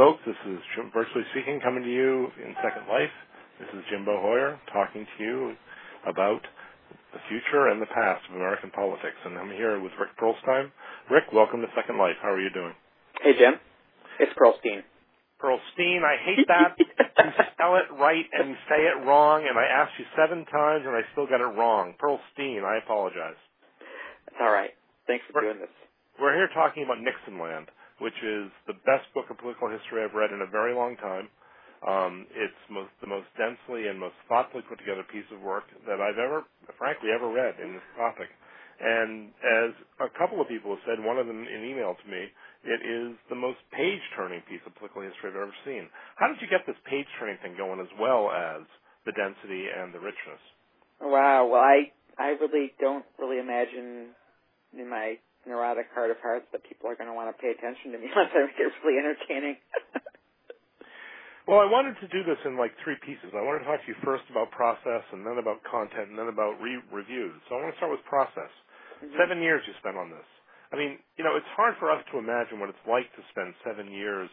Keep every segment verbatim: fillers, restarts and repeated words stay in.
folks. This is Virtually Speaking coming to you in Second Life. This is Jimbo Hoyer talking to you about the future and the past of American politics. And I'm here with Rick Perlstein. Rick, welcome to Second Life. How are you doing? Hey, Jim. It's Perlstein. Perlstein, I hate that. You spell it right and say it wrong, and I asked you seven times, and I still got it wrong. Perlstein, I apologize. That's all right. Thanks for we're, doing this. We're here talking about Nixonland, which is the best book of political history I've read in a very long time. Um, it's most, the most densely and most thoughtfully put together piece of work that I've ever, frankly, ever read in this topic. And as a couple of people have said, one of them in email to me, it is the most page-turning piece of political history I've ever seen. How did you get this page-turning thing going as well as the density and the richness? Wow. Well, I, I really don't really imagine in my neurotic heart of hearts that people are going to want to pay attention to me unless I make it really entertaining. Well, I wanted to do this in like three pieces. I wanted to talk to you first about process and then about content and then about re- reviews. So I want to start with process. Mm-hmm. Seven years you spent on this. I mean, you know, it's hard for us to imagine what it's like to spend seven years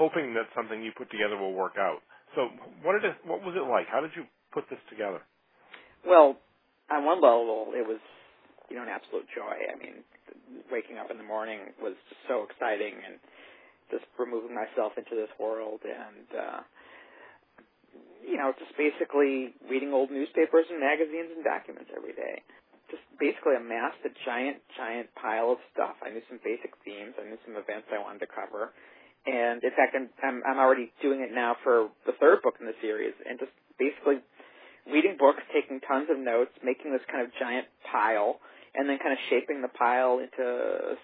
hoping that something you put together will work out. So what did it, what was it like? How did you put this together? Well, on one level, it was, you know, an absolute joy. I mean, waking up in the morning was just so exciting, and just removing myself into this world and, uh, you know, just basically reading old newspapers and magazines and documents every day. Just basically amassed a giant, giant pile of stuff. I knew some basic themes. I knew some events I wanted to cover. And, in fact, I'm, I'm, I'm already doing it now for the third book in the series, and just basically reading books, taking tons of notes, making this kind of giant pile, and then kind of shaping the pile into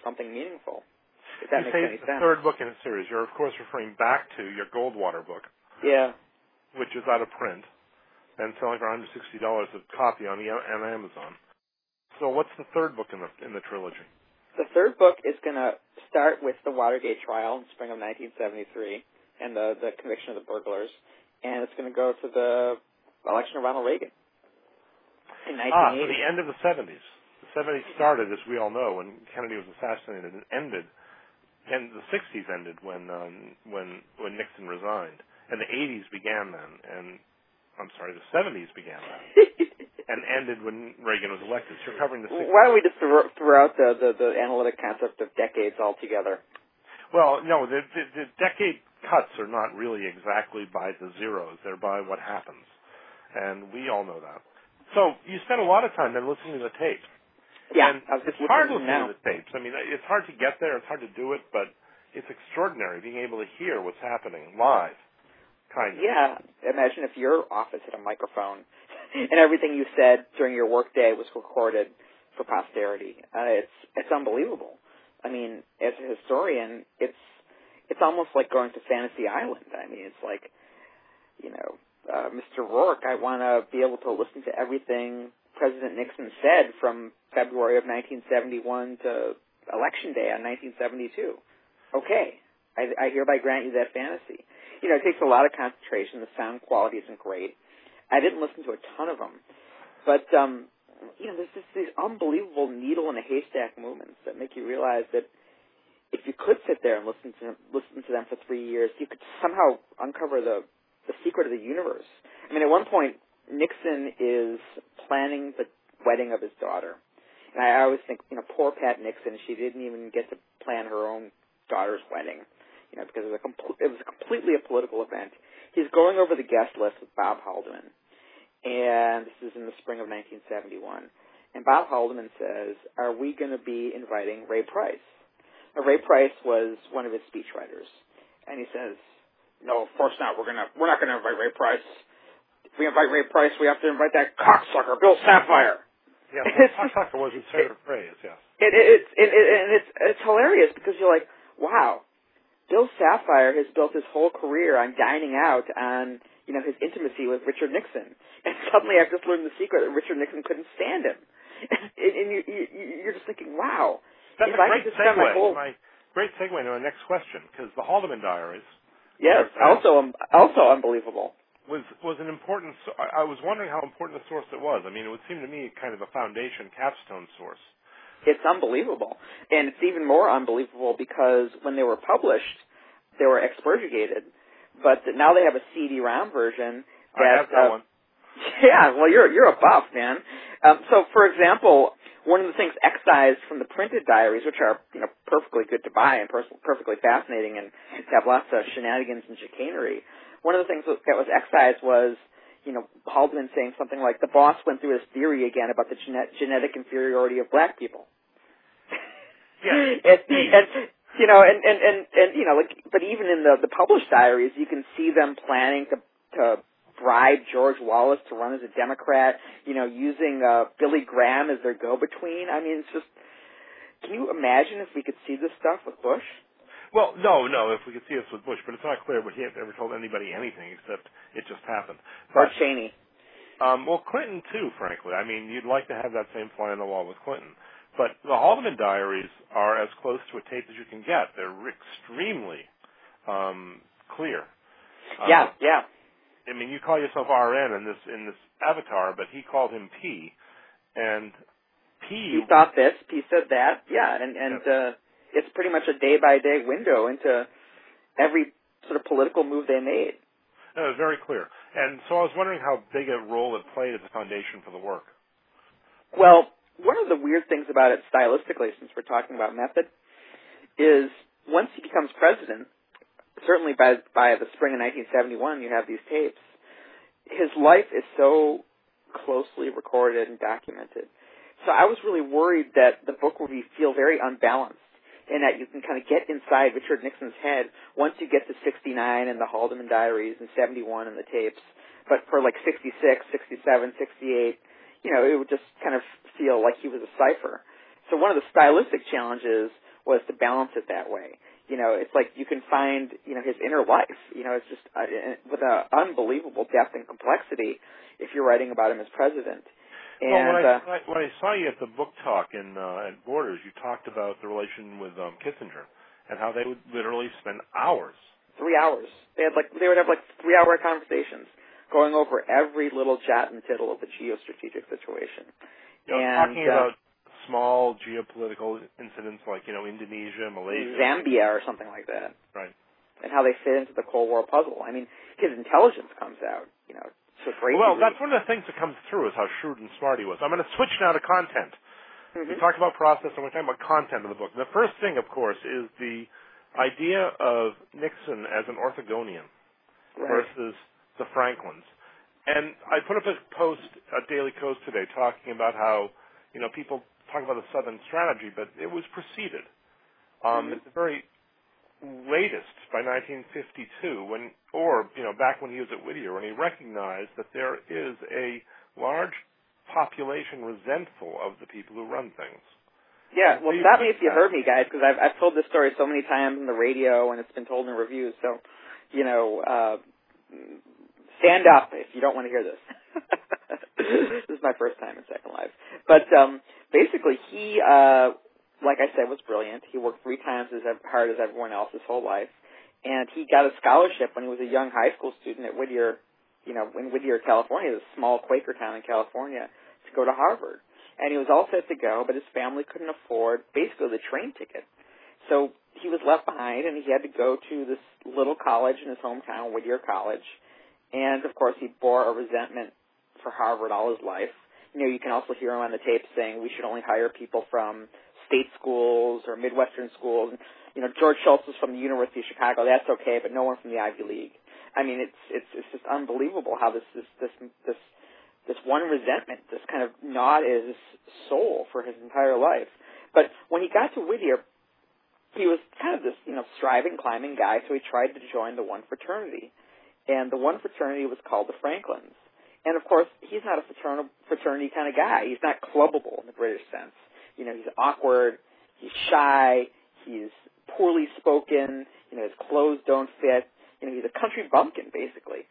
something meaningful. If that you makes say any it's the sense. Third book in a series. You're, of course, referring back to your Goldwater book. Yeah. Which is out of print and selling for one hundred sixty dollars a copy on, on Amazon. So what's the third book in the, in the trilogy? The third book is going to start with the Watergate trial in spring of nineteen seventy-three and the, the conviction of the burglars. And it's going to go to the election of Ronald Reagan in nineteen eighty. Ah, so the end of the seventies. The seventies started, as we all know, when Kennedy was assassinated and ended. And the sixties ended when um, when when Nixon resigned, and the eighties began then, and I'm sorry, the seventies began then, and ended when Reagan was elected. So you're covering the sixties. Why don't we just throw, throw out the, the, the analytic concept of decades altogether? Well, no, the, the, the decade cuts are not really exactly by the zeros; they're by what happens, and we all know that. So you spent a lot of time then listening to the tapes. Yeah, and it's hard to listen to the tapes. I mean, it's hard to get there. It's hard to do it, but it's extraordinary being able to hear what's happening live, kind of. Yeah. Imagine if your office had a microphone and everything you said during your work day was recorded for posterity. Uh, it's it's unbelievable. I mean, as a historian, it's it's almost like going to Fantasy Island. I mean, it's like, you know, uh, Mister Rourke, I want to be able to listen to everything President Nixon said from February of nineteen seventy-one to Election Day on nineteen seventy-two. Okay, I, I hereby grant you that fantasy. You know, it takes a lot of concentration. The sound quality isn't great. I didn't listen to a ton of them. But, um, you know, there's just these unbelievable needle in a haystack movements that make you realize that if you could sit there and listen to, listen to them for three years, you could somehow uncover the, the secret of the universe. I mean, at one point, Nixon is planning the wedding of his daughter. And I always think, you know, poor Pat Nixon, she didn't even get to plan her own daughter's wedding, you know, because it was, a com- it was completely a political event. He's going over the guest list with Bob Haldeman, and this is in the spring of nineteen seventy-one. And Bob Haldeman says, are we going to be inviting Ray Price? Now, Ray Price was one of his speechwriters. And he says, no, of course not. We're gonna we're not going to invite Ray Price. If we invite Ray Price, we have to invite that cocksucker, Bill Safire. Yeah, well, cocksucker was his favorite phrase, yes. It, it, it, it, it, and it's, it's hilarious because you're like, wow, Bill Safire has built his whole career on dining out on, you know, his intimacy with Richard Nixon. And suddenly I've just learned the secret that Richard Nixon couldn't stand him. And, and you, you, you're just thinking, wow. That's if a great I could segue. My whole... my, great segue to my next question, because the Haldeman Diaries. Yes, also, um, also unbelievable. was was an important so- I was wondering how important a source it was. I mean, it would seem to me kind of a foundation capstone source. It's unbelievable. And it's even more unbelievable because when they were published, they were expurgated. But now they have a C D ROM version. That, I have that uh, one. Yeah, well, you're you're a buff, man. Um, so, for example, one of the things excised from the printed diaries, which are you know perfectly good to buy and per- perfectly fascinating and have lots of shenanigans and chicanery, one of the things that was excised was, you know, Haldeman saying something like, the boss went through his theory again about the gene- genetic inferiority of black people. Yeah. and, and, you know, and, and, and, and, you know, like, but even in the, the published diaries, you can see them planning to, to bribe George Wallace to run as a Democrat, you know, using uh, Billy Graham as their go-between. I mean, it's just, can you imagine if we could see this stuff with Bush? Well, no, no, if we could see this with Bush, but it's not clear what he ever told anybody anything, except it just happened. But, or Cheney. Um, well, Clinton, too, frankly. I mean, you'd like to have that same fly on the wall with Clinton. But the Haldeman Diaries are as close to a tape as you can get. They're extremely um, clear. Yeah, um, yeah. I mean, you call yourself R N in this in this avatar, but he called him P. And P... He thought this, P said that, yeah, and... and yeah. Uh, it's pretty much a day-by-day window into every sort of political move they made. Uh, very clear. And so I was wondering how big a role it played as a foundation for the work. Well, one of the weird things about it stylistically, since we're talking about method, is once he becomes president, certainly by, by the spring of nineteen seventy-one, you have these tapes. His life is so closely recorded and documented. So I was really worried that the book would be, feel very unbalanced, and that you can kind of get inside Richard Nixon's head once you get to sixty-nine and the Haldeman Diaries and seventy-one and the tapes. But for like sixty-six, sixty-seven, sixty-eight, you know, it would just kind of feel like he was a cipher. So one of the stylistic challenges was to balance it that way. You know, it's like you can find, you know, his inner life. You know, it's just uh, with an unbelievable depth and complexity if you're writing about him as president. And, well, when, I, uh, when I saw you at the book talk in, uh, at Borders, you talked about the relation with um, Kissinger and how they would literally spend hours. Three hours. They had like they would have like three-hour conversations going over every little jot and tittle of the geostrategic situation. You know, and, talking uh, about small geopolitical incidents like, you know, Indonesia, Malaysia. Zambia or something like that. Right. And how they fit into the Cold War puzzle. I mean, his intelligence comes out, you know. Well, that's one of the things that comes through is how shrewd and smart he was. I'm going to switch now to content. Mm-hmm. We talked about process, and we're talking about content of the book. And the first thing, of course, is the idea of Nixon as an Orthogonian right. versus the Franklins. And I put up a post at Daily Kos today talking about how, you know, people talk about the Southern strategy, but it was preceded. Um, mm-hmm. It's a very... latest by nineteen fifty-two, when, or you know, back when he was at Whittier, when he recognized that there is a large population resentful of the people who run things. Yeah, well, stop me if you heard me, guys, because I've I've told this story so many times on the radio, and it's been told in reviews. So, you know, uh, stand up if you don't want to hear this. This is my first time in Second Life, but um, basically he. Uh, like I said, was brilliant. He worked three times as hard as everyone else his whole life. And he got a scholarship when he was a young high school student at Whittier, you know, in Whittier, California, this small Quaker town in California, to go to Harvard. And he was all set to go, but his family couldn't afford basically the train ticket. So he was left behind, and he had to go to this little college in his hometown, Whittier College. And, of course, he bore a resentment for Harvard all his life. You know, you can also hear him on the tape saying, we should only hire people from state schools or Midwestern schools. And, you know, George Shultz is from the University of Chicago. That's okay, but no one from the Ivy League. I mean, it's it's it's just unbelievable how this this this this, this one resentment, this kind of gnawed at his soul for his entire life. But when he got to Whittier, he was kind of this, you know, striving, climbing guy, so he tried to join the one fraternity. And the one fraternity was called the Franklins. And, of course, he's not a fraternal, fraternity kind of guy. He's not clubbable in the British sense. You know, he's awkward, he's shy, he's poorly spoken, you know, his clothes don't fit. You know, he's a country bumpkin, basically.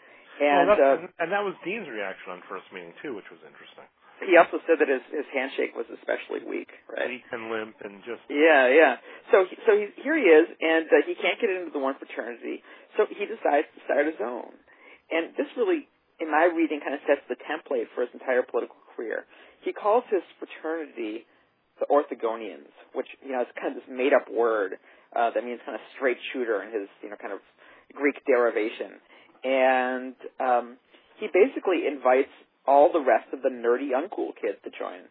And well, uh, and that was Dean's reaction on first meeting, too, which was interesting. He also said that his, his handshake was especially weak, right? Weak and limp and just... Yeah, yeah. So he, so he, here he is, and uh, he can't get into the one fraternity, so he decides to start his own. And this really, in my reading, kind of sets the template for his entire political career. He calls his fraternity... the Orthogonians, which, you know, is kind of this made-up word Uh, that means kind of straight shooter in his, you know, kind of Greek derivation. And um, he basically invites all the rest of the nerdy, uncool kids to join.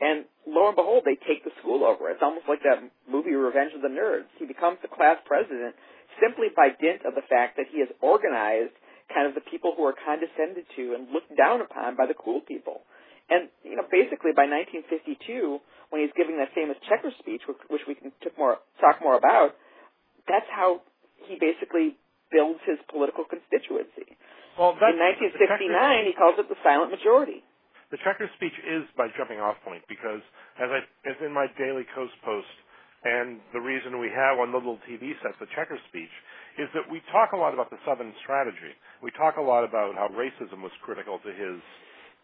And lo and behold, they take the school over. It's almost like that movie Revenge of the Nerds. He becomes the class president simply by dint of the fact that he has organized kind of the people who are condescended to and looked down upon by the cool people. And, you know, basically by nineteen fifty-two, when he's giving that famous Checkers speech, which we can took more, talk more about, that's how he basically builds his political constituency. Well, that's, in nineteen sixty-nine, he calls it the Silent Majority. The Checkers speech is my jumping-off point because, as I as in my Daily Kos post, and the reason we have on the little T V set the Checkers speech is that we talk a lot about the Southern strategy. We talk a lot about how racism was critical to his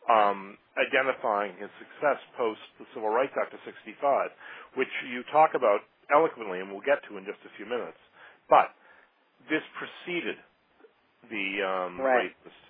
um, identifying his success post the Civil Rights Act of sixty-five, which you talk about eloquently, and we'll get to in just a few minutes. But this preceded the um, right. racist.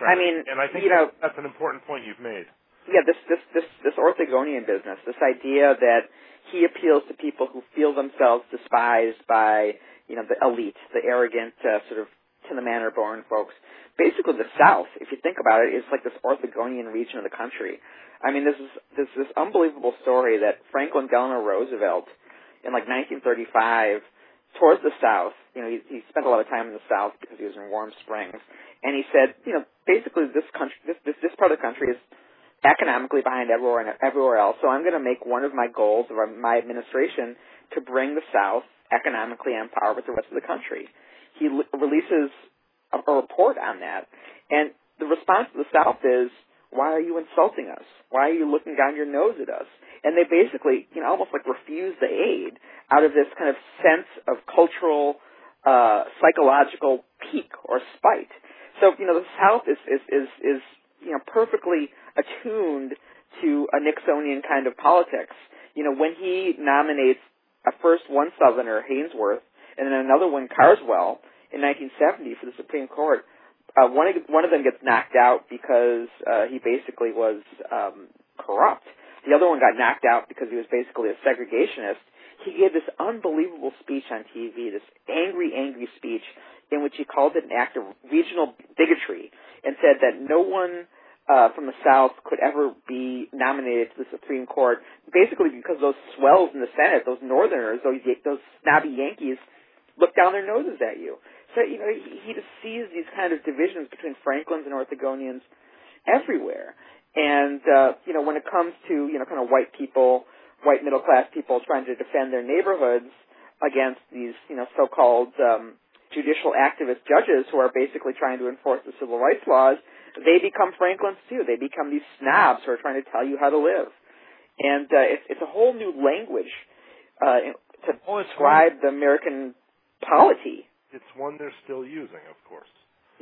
I mean, and I think you know, that's an important point you've made. Yeah, this, this this this Orthogonian business, this idea that he appeals to people who feel themselves despised by, you know, the elite, the arrogant, uh, sort of to the manner born folks. Basically, the South, if you think about it, is like this Orthogonian region of the country. I mean, this is this this unbelievable story that Franklin Delano Roosevelt, in like nineteen thirty-five, towards the South. You know, he, he spent a lot of time in the South because he was in Warm Springs. And he said, you know, basically this country, this, this this part of the country is economically behind everywhere and everywhere else. So I'm going to make one of my goals of my administration to bring the South economically on par with the rest of the country. He l- releases a, a report on that, and the response to the South is, "Why are you insulting us? Why are you looking down your nose at us?" And they basically, you know, almost like refuse the aid out of this kind of sense of cultural, uh, psychological pique or spite. So, you know, the South is, is, is, is, you know, perfectly attuned to a Nixonian kind of politics. You know, when he nominates a first one Southerner, Hainsworth, and then another one, Carswell, in nineteen seventy for the Supreme Court, uh, one, of, one of them gets knocked out because uh, he basically was um, corrupt. The other one got knocked out because he was basically a segregationist. He gave this unbelievable speech on T V, this angry, angry speech, in which he called it an act of regional bigotry and said that no one uh, from the South could ever be nominated to the Supreme Court, basically because those swells in the Senate, those Northerners, those, those snobby Yankees, look down their noses at you. So, you know, he, he just sees these kind of divisions between Franklins and Orthogonians everywhere. And, uh, you know, when it comes to, you know, kind of white people, white middle-class people trying to defend their neighborhoods against these, you know, so-called um, judicial activist judges who are basically trying to enforce the civil rights laws, they become Franklins, too. They become these snobs who are trying to tell you how to live. And uh, it's, it's a whole new language uh, to oh, describe one, the American polity. It's one they're still using, of course.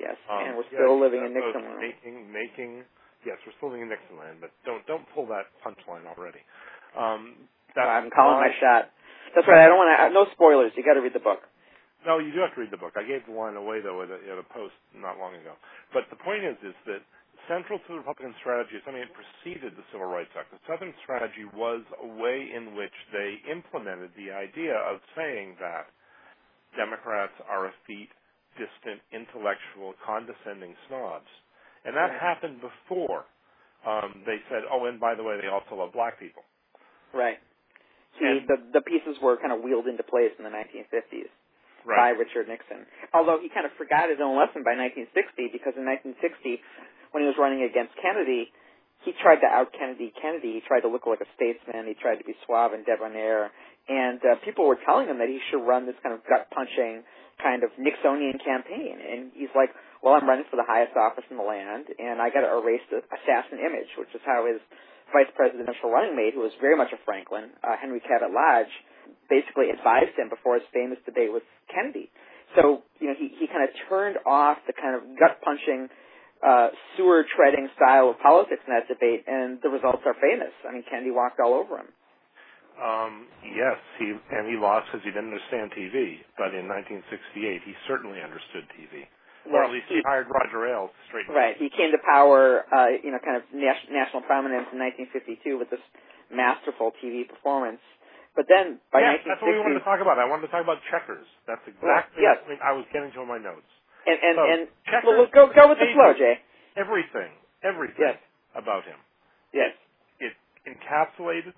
Yes, um, and we're still yeah, living in Nixonland. Making, making... Yes, we're still in Nixonland, but don't don't pull that punchline already. Um, that's I'm calling my shot. That's right. I don't want to. No spoilers. You got to read the book. No, you do have to read the book. I gave the line away though at a, at a post not long ago. But the point is, is that central to the Republican strategy is something that preceded the Civil Rights Act. The Southern strategy was a way in which they implemented the idea of saying that Democrats are effete, distant, intellectual, condescending snobs. And that right. happened before um, they said, oh, and by the way, they also love black people. Right. He, and, the, the pieces were kind of wheeled into place in the nineteen fifties right. by Richard Nixon, although he kind of forgot his own lesson by nineteen sixty because in nineteen sixty, when he was running against Kennedy, he tried to out-Kennedy Kennedy. He tried to look like a statesman. He tried to be suave and debonair. And uh, people were telling him that he should run this kind of gut-punching kind of Nixonian campaign. And he's like, well, I'm running for the highest office in the land, and I got to erase the assassin image, which is how his vice presidential running mate, who was very much a Franklin, uh, Henry Cabot Lodge, basically advised him before his famous debate with Kennedy. So, you know, he, he kind of turned off the kind of gut-punching, uh, sewer-treading style of politics in that debate, and the results are famous. I mean, Kennedy walked all over him. Um, yes, he and he lost because he didn't understand T V, but in nineteen sixty-eight, he certainly understood T V. Well, or at least he, he hired Roger Ailes straight. Right. He came to power, uh, you know, kind of nas- national prominence in nineteen fifty-two with this masterful T V performance But then, by yes, nineteen sixty... that's what we wanted to talk about. I wanted to talk about Checkers. That's exactly right. Yes. What I was getting to in my notes. And, and, so, and Checkers, well, go, go with the flow, Jay. Everything, everything yes. about him. Yes. It encapsulated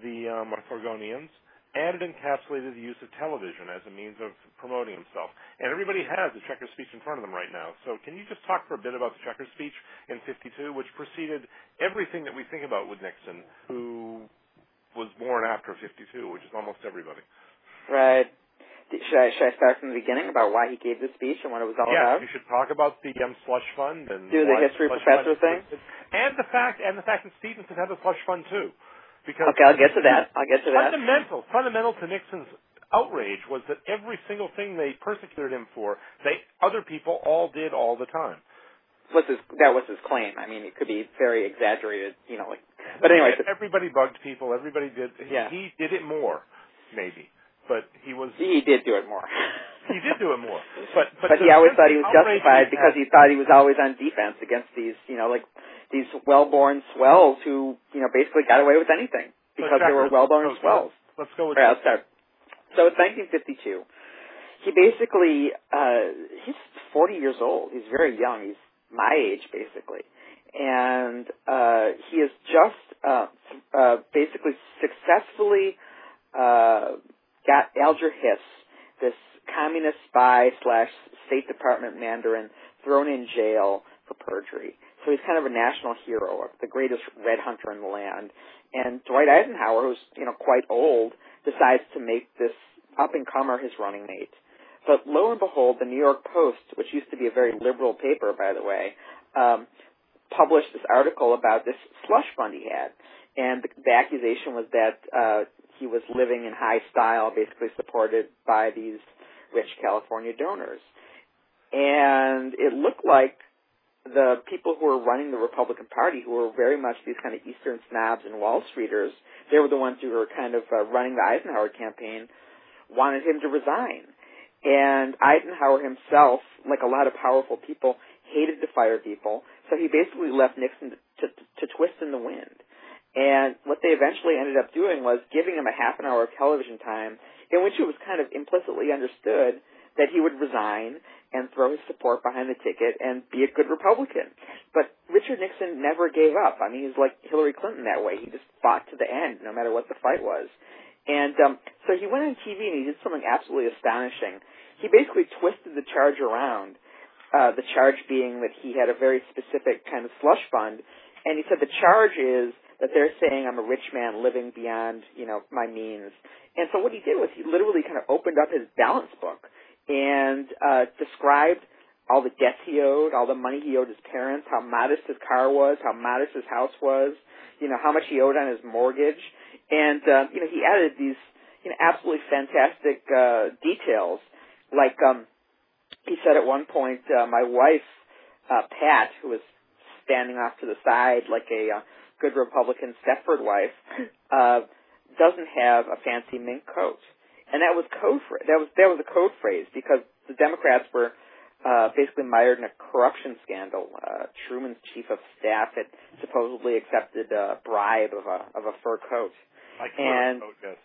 the um, Orthogonians, and it encapsulated the use of television as a means of promoting himself. And everybody has the Checkers speech in front of them right now. So can you just talk for a bit about the Checkers speech in fifty-two, which preceded everything that we think about with Nixon, who... was born after fifty-two, which is almost everybody. Right. Should I, should I start from the beginning about why he gave the speech and what it was all yeah, about? Yeah, you should talk about the um, slush fund and do the history professor thing, and the fact and the fact that Stevenson had a slush fund too. Because okay, I'll get to that. I'll get to that. Fundamental, fundamental to Nixon's outrage was that every single thing they persecuted him for, they other people all did all the time. Was his, that was his claim. I mean, it could be very exaggerated, you know. Like, but anyway, everybody bugged people. Everybody did. He, yeah. he did it more, maybe. But he was. He did do it more. he did do it more. But but, but he always thought he was justified he because had, he thought he was always on defense against these, you know, like these well-born swells who, you know, basically got away with anything because so exactly, they were well-born swells. Let's go with that. Right, so it's nineteen fifty-two. He basically uh, he's forty years old. He's very young. He's my age, basically. And uh, he has just uh, uh, basically successfully uh, got Alger Hiss, this communist spy slash State Department Mandarin, thrown in jail for perjury. So he's kind of a national hero, the greatest red hunter in the land. And Dwight Eisenhower, who's, you know, quite old, decides to make this up-and-comer his running mate. But lo and behold, the New York Post, which used to be a very liberal paper, by the way, um, published this article about this slush fund he had. And the, the accusation was that uh, he was living in high style, basically supported by these rich California donors. And it looked like the people who were running the Republican Party, who were very much these kind of Eastern snobs and Wall Streeters, they were the ones who were kind of uh, running the Eisenhower campaign, wanted him to resign. And Eisenhower himself, like a lot of powerful people, hated to fire people. So he basically left Nixon to, to, to twist in the wind. And what they eventually ended up doing was giving him a half an hour of television time in which it was kind of implicitly understood that he would resign and throw his support behind the ticket and be a good Republican. But Richard Nixon never gave up. I mean, he's like Hillary Clinton that way. He just fought to the end, no matter what the fight was. And um, so he went on T V and he did something absolutely astonishing. He basically twisted the charge around, uh, the charge being that he had a very specific kind of slush fund. And he said the charge is that they're saying I'm a rich man living beyond, you know, my means. And so what he did was he literally kind of opened up his balance book and uh, described all the debts he owed, all the money he owed his parents, how modest his car was, how modest his house was, you know, how much he owed on his mortgage. And, uh, you know, he added these, you know, absolutely fantastic uh, details. Like, um, he said at one point, uh, my wife, uh, Pat, who was standing off to the side like a uh, good Republican Stepford wife, uh, doesn't have a fancy mink coat. And that was code for, that was that was a code phrase because the Democrats were Uh, basically mired in a corruption scandal. Uh, Truman's chief of staff had supposedly accepted a bribe of a of a fur coat. Like fur coat, yes.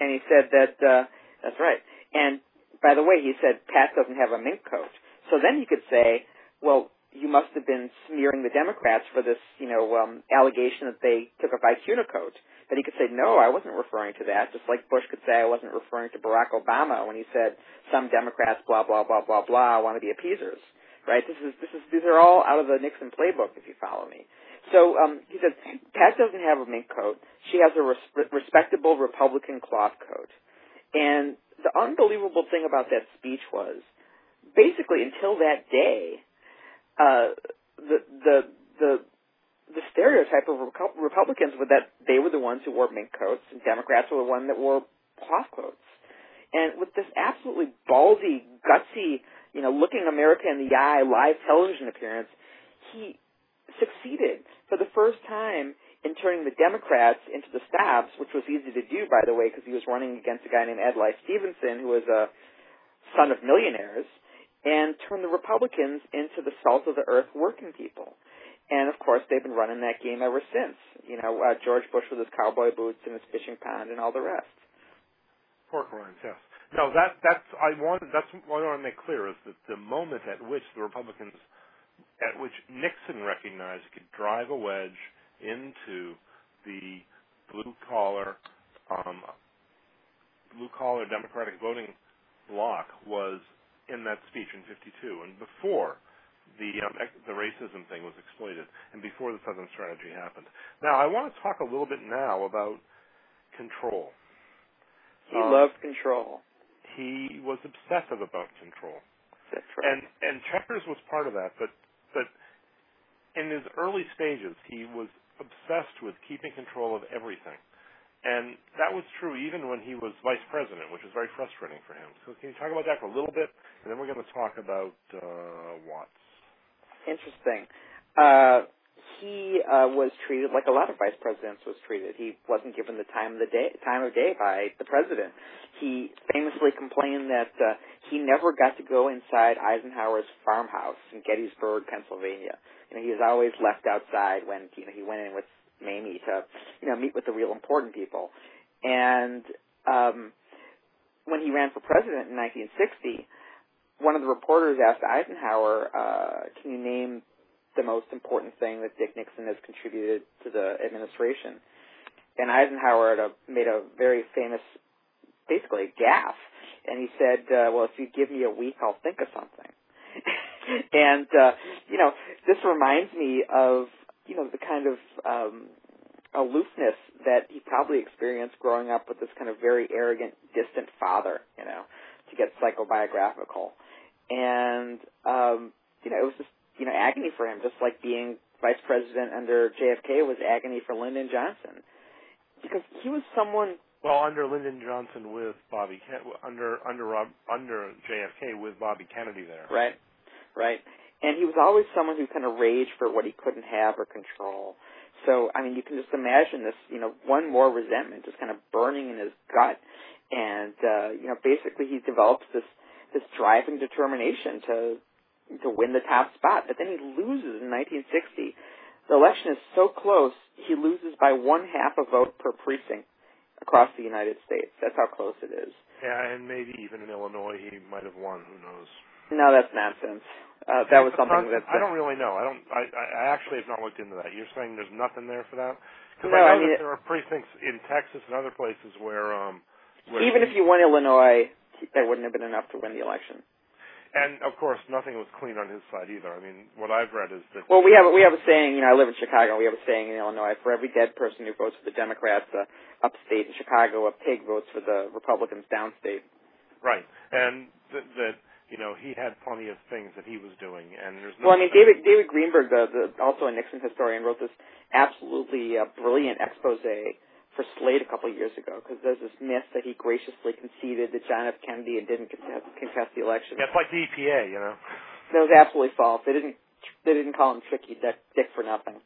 And he said that, uh, that's right. And by the way, he said, Pat doesn't have a mink coat. So then you could say, well, you must have been smearing the Democrats for this, you know, um, allegation that they took a vicuna coat. But he could say, no, I wasn't referring to that, just like Bush could say I wasn't referring to Barack Obama when he said some Democrats, blah, blah, blah, blah, blah, want to be appeasers, right? This is, this is, these are all out of the Nixon playbook, if you follow me. So um, he said, Pat doesn't have a mink coat. She has a res- respectable Republican cloth coat. And the unbelievable thing about that speech was, basically until that day, Uh, the, the the the stereotype of Republicans was that they were the ones who wore mink coats and Democrats were the ones that wore cloth coats. And with this absolutely ballsy, gutsy, you know, looking America in the eye live television appearance, he succeeded for the first time in turning the Democrats into the snobs, which was easy to do, by the way, because he was running against a guy named Adlai Stevenson, who was a son of millionaires, and turn the Republicans into the salt-of-the-earth working people. And, of course, they've been running that game ever since. You know, uh, George Bush with his cowboy boots and his fishing pond and all the rest. pork rinds, yes. No, that that's I want that's what I want to make clear is that the moment at which the Republicans, at which Nixon recognized could drive a wedge into the blue collar, um, blue collar Democratic voting bloc was in that speech in fifty-two, and before the um, the racism thing was exploited, and before the Southern Strategy happened. Now, I want to talk a little bit now about control. He um, loved control. He was obsessive about control. That's right. And and Checkers was part of that, but but in his early stages, he was obsessed with keeping control of everything. And that was true even when he was vice president, which was very frustrating for him. So can you talk about that for a little bit? And then we're going to talk about uh, Watts. Interesting. Uh, he uh, was treated like a lot of vice presidents was treated. He wasn't given the time of the day, time of day by the president. He famously complained that uh, he never got to go inside Eisenhower's farmhouse in Gettysburg, Pennsylvania. You know, he was always left outside when you know he went in with Mamie to, you know, meet with the real important people. And um, when he ran for president in nineteen sixty, one of the reporters asked Eisenhower, uh, can you name the most important thing that Dick Nixon has contributed to the administration? And Eisenhower had a, made a very famous, basically, gaffe. And he said, uh, well, if you give me a week, I'll think of something. and, uh, you know, this reminds me of you know, the kind of um, aloofness that he probably experienced growing up with this kind of very arrogant, distant father, you know, to get psychobiographical. And, um, you know, it was just, you know, agony for him, just like being vice president under J F K was agony for Lyndon Johnson. Because he was someone... Well, under Lyndon Johnson with Bobby... Ken- under, under, Rob- under J F K with Bobby Kennedy there. Right, right. And he was always someone who kind of raged for what he couldn't have or control. So, I mean, you can just imagine this, you know, one more resentment just kind of burning in his gut. And, uh, you know, basically he develops this, this driving determination to to win the top spot. But then he loses in nineteen sixty. The election is so close, he loses by one half a vote per precinct across the United States. That's how close it is. Yeah, and maybe even in Illinois he might have won. Who knows? No, that's nonsense. Uh, that was something that I don't really know. I don't. I, I actually have not looked into that. You're saying there's nothing there for that? Because no, I know I mean, that there are precincts in Texas and other places where, um, where even if you won Illinois, that wouldn't have been enough to win the election. And of course, nothing was clean on his side either. I mean, what I've read is that. Well, we have we have a saying. You know, I live in Chicago. We have a saying in Illinois: for every dead person who votes for the Democrats uh, upstate in Chicago, a pig votes for the Republicans downstate. Right, and th- that. You know, he had plenty of things that he was doing, and there's no. Well, I mean, David David Greenberg, the, the also a Nixon historian, wrote this absolutely uh, brilliant expose for Slate a couple of years ago because there's this myth that he graciously conceded to John F. Kennedy and didn't contest, contest the election. That's yeah, like the E P A, you know. That was absolutely false. They didn't they didn't call him Tricky Dick, Dick for nothing.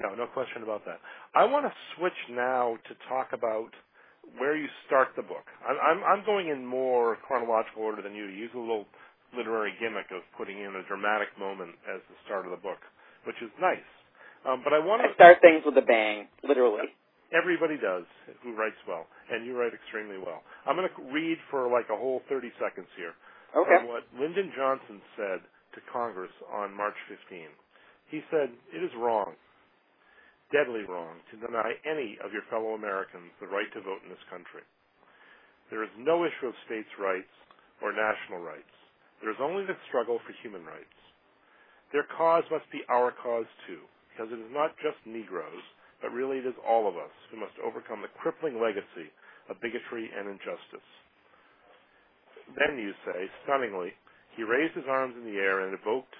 No, no question about that. I want to switch now to talk about where you start the book. I'm, I'm, I'm going in more chronological order than you. You use a little literary gimmick of putting in a dramatic moment as the start of the book, which is nice. Um, but I want to... I start things with a bang, literally. Everybody does who writes well, and you write extremely well. I'm going to read for like a whole thirty seconds here. Okay. What Lyndon Johnson said to Congress on March fifteenth. He said, "It is wrong, deadly wrong, to deny any of your fellow Americans the right to vote in this country. There is no issue of states' rights or national rights. There is only the struggle for human rights. Their cause must be our cause, too, because it is not just Negroes, but really it is all of us who must overcome the crippling legacy of bigotry and injustice." Then, you say, stunningly, he raised his arms in the air and evoked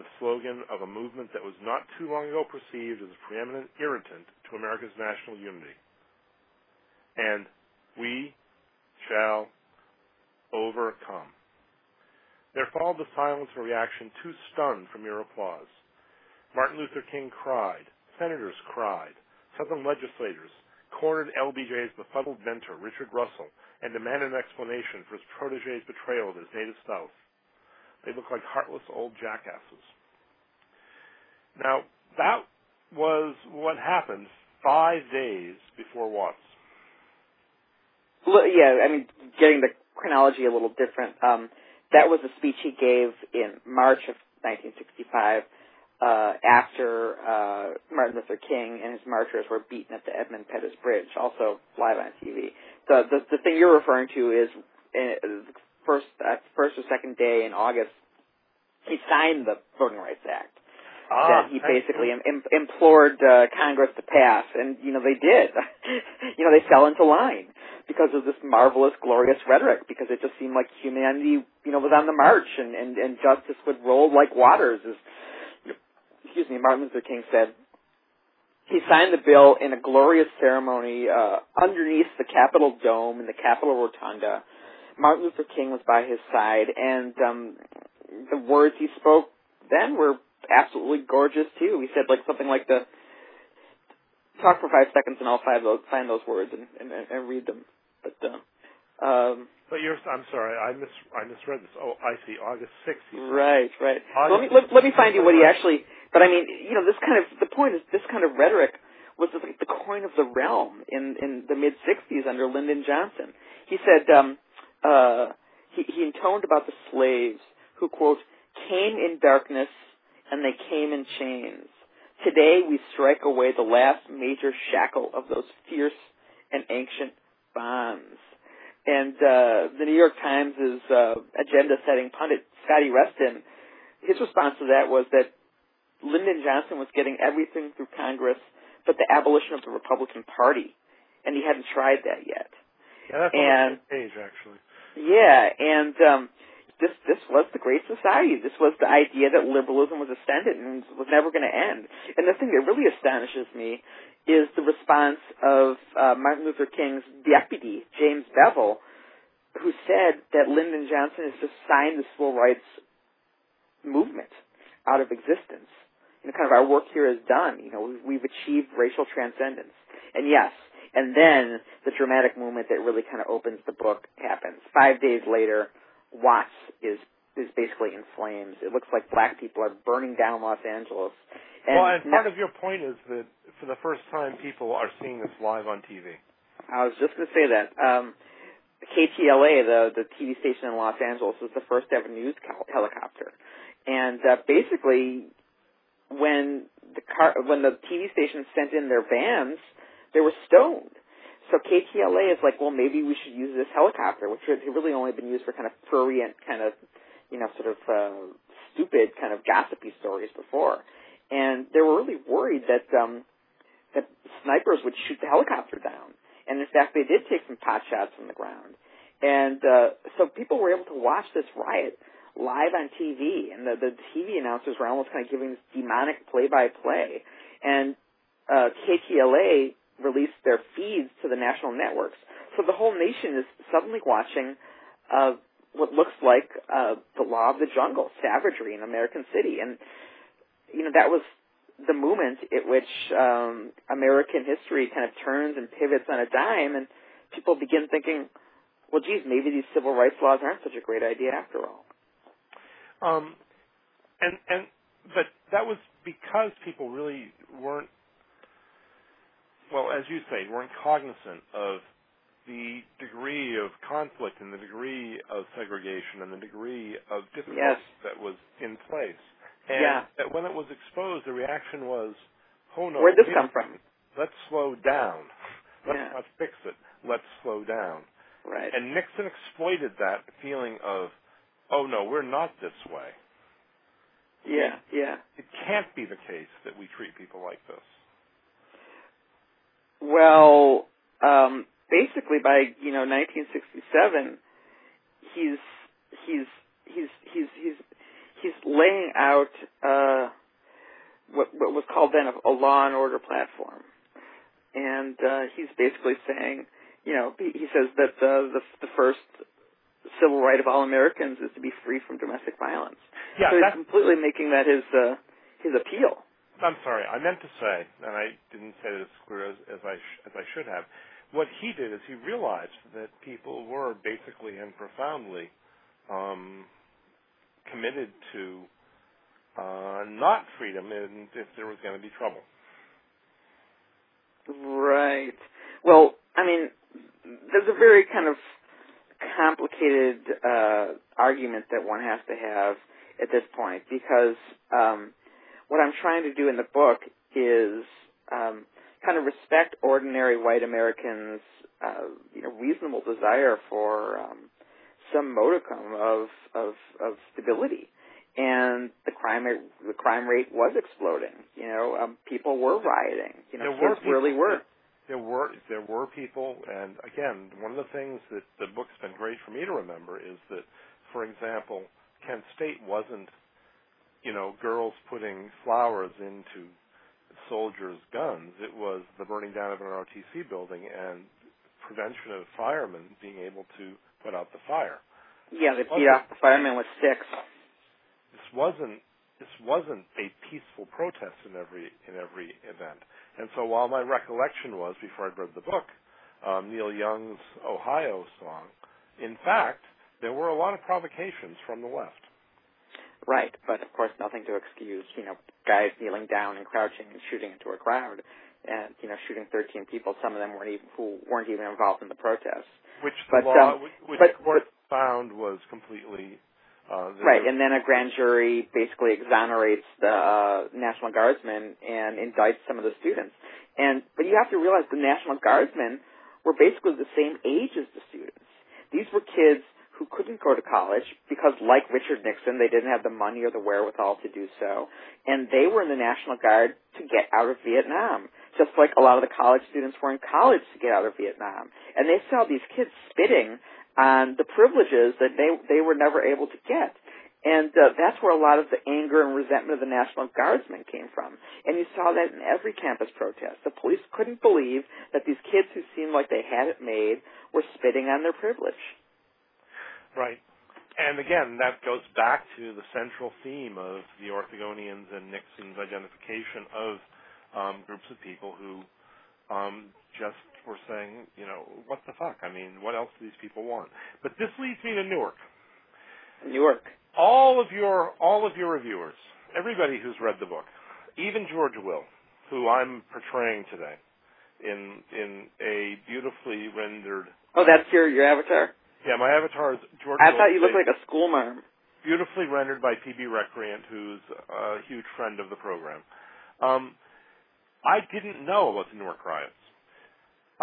the slogan of a movement that was not too long ago perceived as a preeminent irritant to America's national unity. And we shall overcome. There followed the silence of a reaction too stunned from your applause. Martin Luther King cried. Senators cried. Southern legislators cornered L B J's befuddled mentor, Richard Russell, and demanded an explanation for his protege's betrayal of his native South. They look like heartless old jackasses. Now, that was what happened five days before Watts. Yeah, I mean, getting the chronology a little different, um, that was a speech he gave in March of nineteen sixty-five uh, after uh, Martin Luther King and his marchers were beaten at the Edmund Pettus Bridge, also live on T V. So the, the thing you're referring to is in, first, uh, first or second day in August, he signed the Voting Rights Act. Ah, that he basically im- im- implored uh, Congress to pass, and, you know, they did. You know, they fell into line because of this marvelous, glorious rhetoric, because it just seemed like humanity, you know, was on the march, and, and, and justice would roll like waters, as, excuse me, Martin Luther King said. He signed the bill in a glorious ceremony uh, underneath the Capitol Dome in the Capitol Rotunda. Martin Luther King was by his side, and um, the words he spoke then were absolutely gorgeous too. He said like something like the talk for five seconds and I'll find those, find those words and, and, and read them. But uh, um, but you're I'm sorry I mis I misread this. Oh, I see. August sixth. Right, right. August, so let me let, let me find you what he actually. But I mean, you know, this kind of the point is this kind of rhetoric was like the coin of the realm in in the mid sixties under Lyndon Johnson. He said um, uh, he he intoned about the slaves who quote came in darkness. And they came in chains. Today we strike away the last major shackle of those fierce and ancient bonds. And uh, the New York Times' uh, agenda-setting pundit, Scotty Reston, his response to that was that Lyndon Johnson was getting everything through Congress but the abolition of the Republican Party, and he hadn't tried that yet. Yeah, that's and, on the same page, actually. Yeah, and... Um, This this was the Great Society. This was the idea that liberalism was ascendant and was never going to end. And the thing that really astonishes me is the response of uh, Martin Luther King's deputy, James Bevel, who said that Lyndon Johnson has just signed the civil rights movement out of existence. You know, kind of our work here is done. You know, we've achieved racial transcendence. And yes, and then the dramatic movement that really kind of opens the book happens. Five days later, Watts is is basically in flames. It looks like black people are burning down Los Angeles. And well, and part no- of your point is that for the first time, people are seeing this live on T V. I was just going to say that. Um, K T L A, the, the T V station in Los Angeles, was the first ever news co- helicopter. And uh, basically, when the car, when the T V station sent in their vans, they were stoned. So K T L A is like, well, maybe we should use this helicopter, which had really only been used for kind of prurient, kind of, you know, sort of uh, stupid, kind of gossipy stories before. And they were really worried that um, that snipers would shoot the helicopter down. And, in fact, they did take some pot shots from the ground. And uh, so people were able to watch this riot live on T V. And the, the T V announcers were almost kind of giving this demonic play-by-play. And uh, K T L A... released their feeds to the national networks. So the whole nation is suddenly watching uh, what looks like uh, the law of the jungle, savagery in American City. And, you know, that was the moment at which um, American history kind of turns and pivots on a dime, and people begin thinking, well, geez, maybe these civil rights laws aren't such a great idea after all. Um, and and but that was because people really weren't, well, as you say, weren't cognizant of the degree of conflict and the degree of segregation and the degree of difficulty yes. that was in place. And yeah. that when it was exposed, the reaction was, oh, no. Where'd this come from? Let's slow down. Let's yeah. not fix it. Let's slow down. Right. And Nixon exploited that feeling of, oh, no, we're not this way. Yeah, it, yeah. It can't be the case that we treat people like this. Well, um, basically, by you know, nineteen sixty-seven, he's he's he's he's he's he's laying out uh, what, what was called then a, a law and order platform, and uh, he's basically saying, you know, he, he says that uh, the the first civil right of all Americans is to be free from domestic violence. Yeah, so he's completely making that his uh, his appeal. I'm sorry, I meant to say, and I didn't say it as clear as, as, I sh- as I should have, what he did is he realized that people were basically and profoundly um, committed to uh, not freedom and if there was going to be trouble. Right. Well, I mean, there's a very kind of complicated uh, argument that one has to have at this point, because um, what I'm trying to do in the book is um, kind of respect ordinary white Americans' uh, you know, reasonable desire for um, some modicum of, of of stability, and the crime the crime rate was exploding. You know, um, people were rioting. You know, kids really were. There were there were people, and again, one of the things that the book's been great for me to remember is that, for example, Kent State wasn't, you know, girls putting flowers into soldiers' guns. It was the burning down of an R O T C building and prevention of firemen being able to put out the fire. Yeah, they beat out the firemen with sticks. This wasn't this wasn't a peaceful protest in every in every event. And so while my recollection was, before I'd read the book, um, Neil Young's Ohio song, in fact, there were a lot of provocations from the left. Right, but of course nothing to excuse, you know, guys kneeling down and crouching and shooting into a crowd and, you know, shooting thirteen people, some of them weren't even, who weren't even involved in the protests. Which the but, law, um, which the court found was completely... Uh, right, and then a grand jury basically exonerates the uh, National Guardsmen and indicts some of the students. And but you have to realize the National Guardsmen were basically the same age as the students. These were kids who couldn't go to college because, like Richard Nixon, they didn't have the money or the wherewithal to do so. And they were in the National Guard to get out of Vietnam, just like a lot of the college students were in college to get out of Vietnam. And they saw these kids spitting on the privileges that they they were never able to get. And uh, that's where a lot of the anger and resentment of the National Guardsmen came from. And you saw that in every campus protest. The police couldn't believe that these kids who seemed like they had it made were spitting on their privilege. Right. And again, that goes back to the central theme of the Orthogonians and Nixon's identification of um, groups of people who um, just... we're saying, you know, what the fuck? I mean, what else do these people want? But this leads me to Newark. Newark. All of your, all of your reviewers, everybody who's read the book, even George Will, who I'm portraying today, in in a beautifully rendered. Oh, that's your your avatar. Yeah, my avatar is George. I Will thought you today. Looked like a school mom. Beautifully rendered by P B Recreant, who's a huge friend of the program. Um, I didn't know about the Newark riots.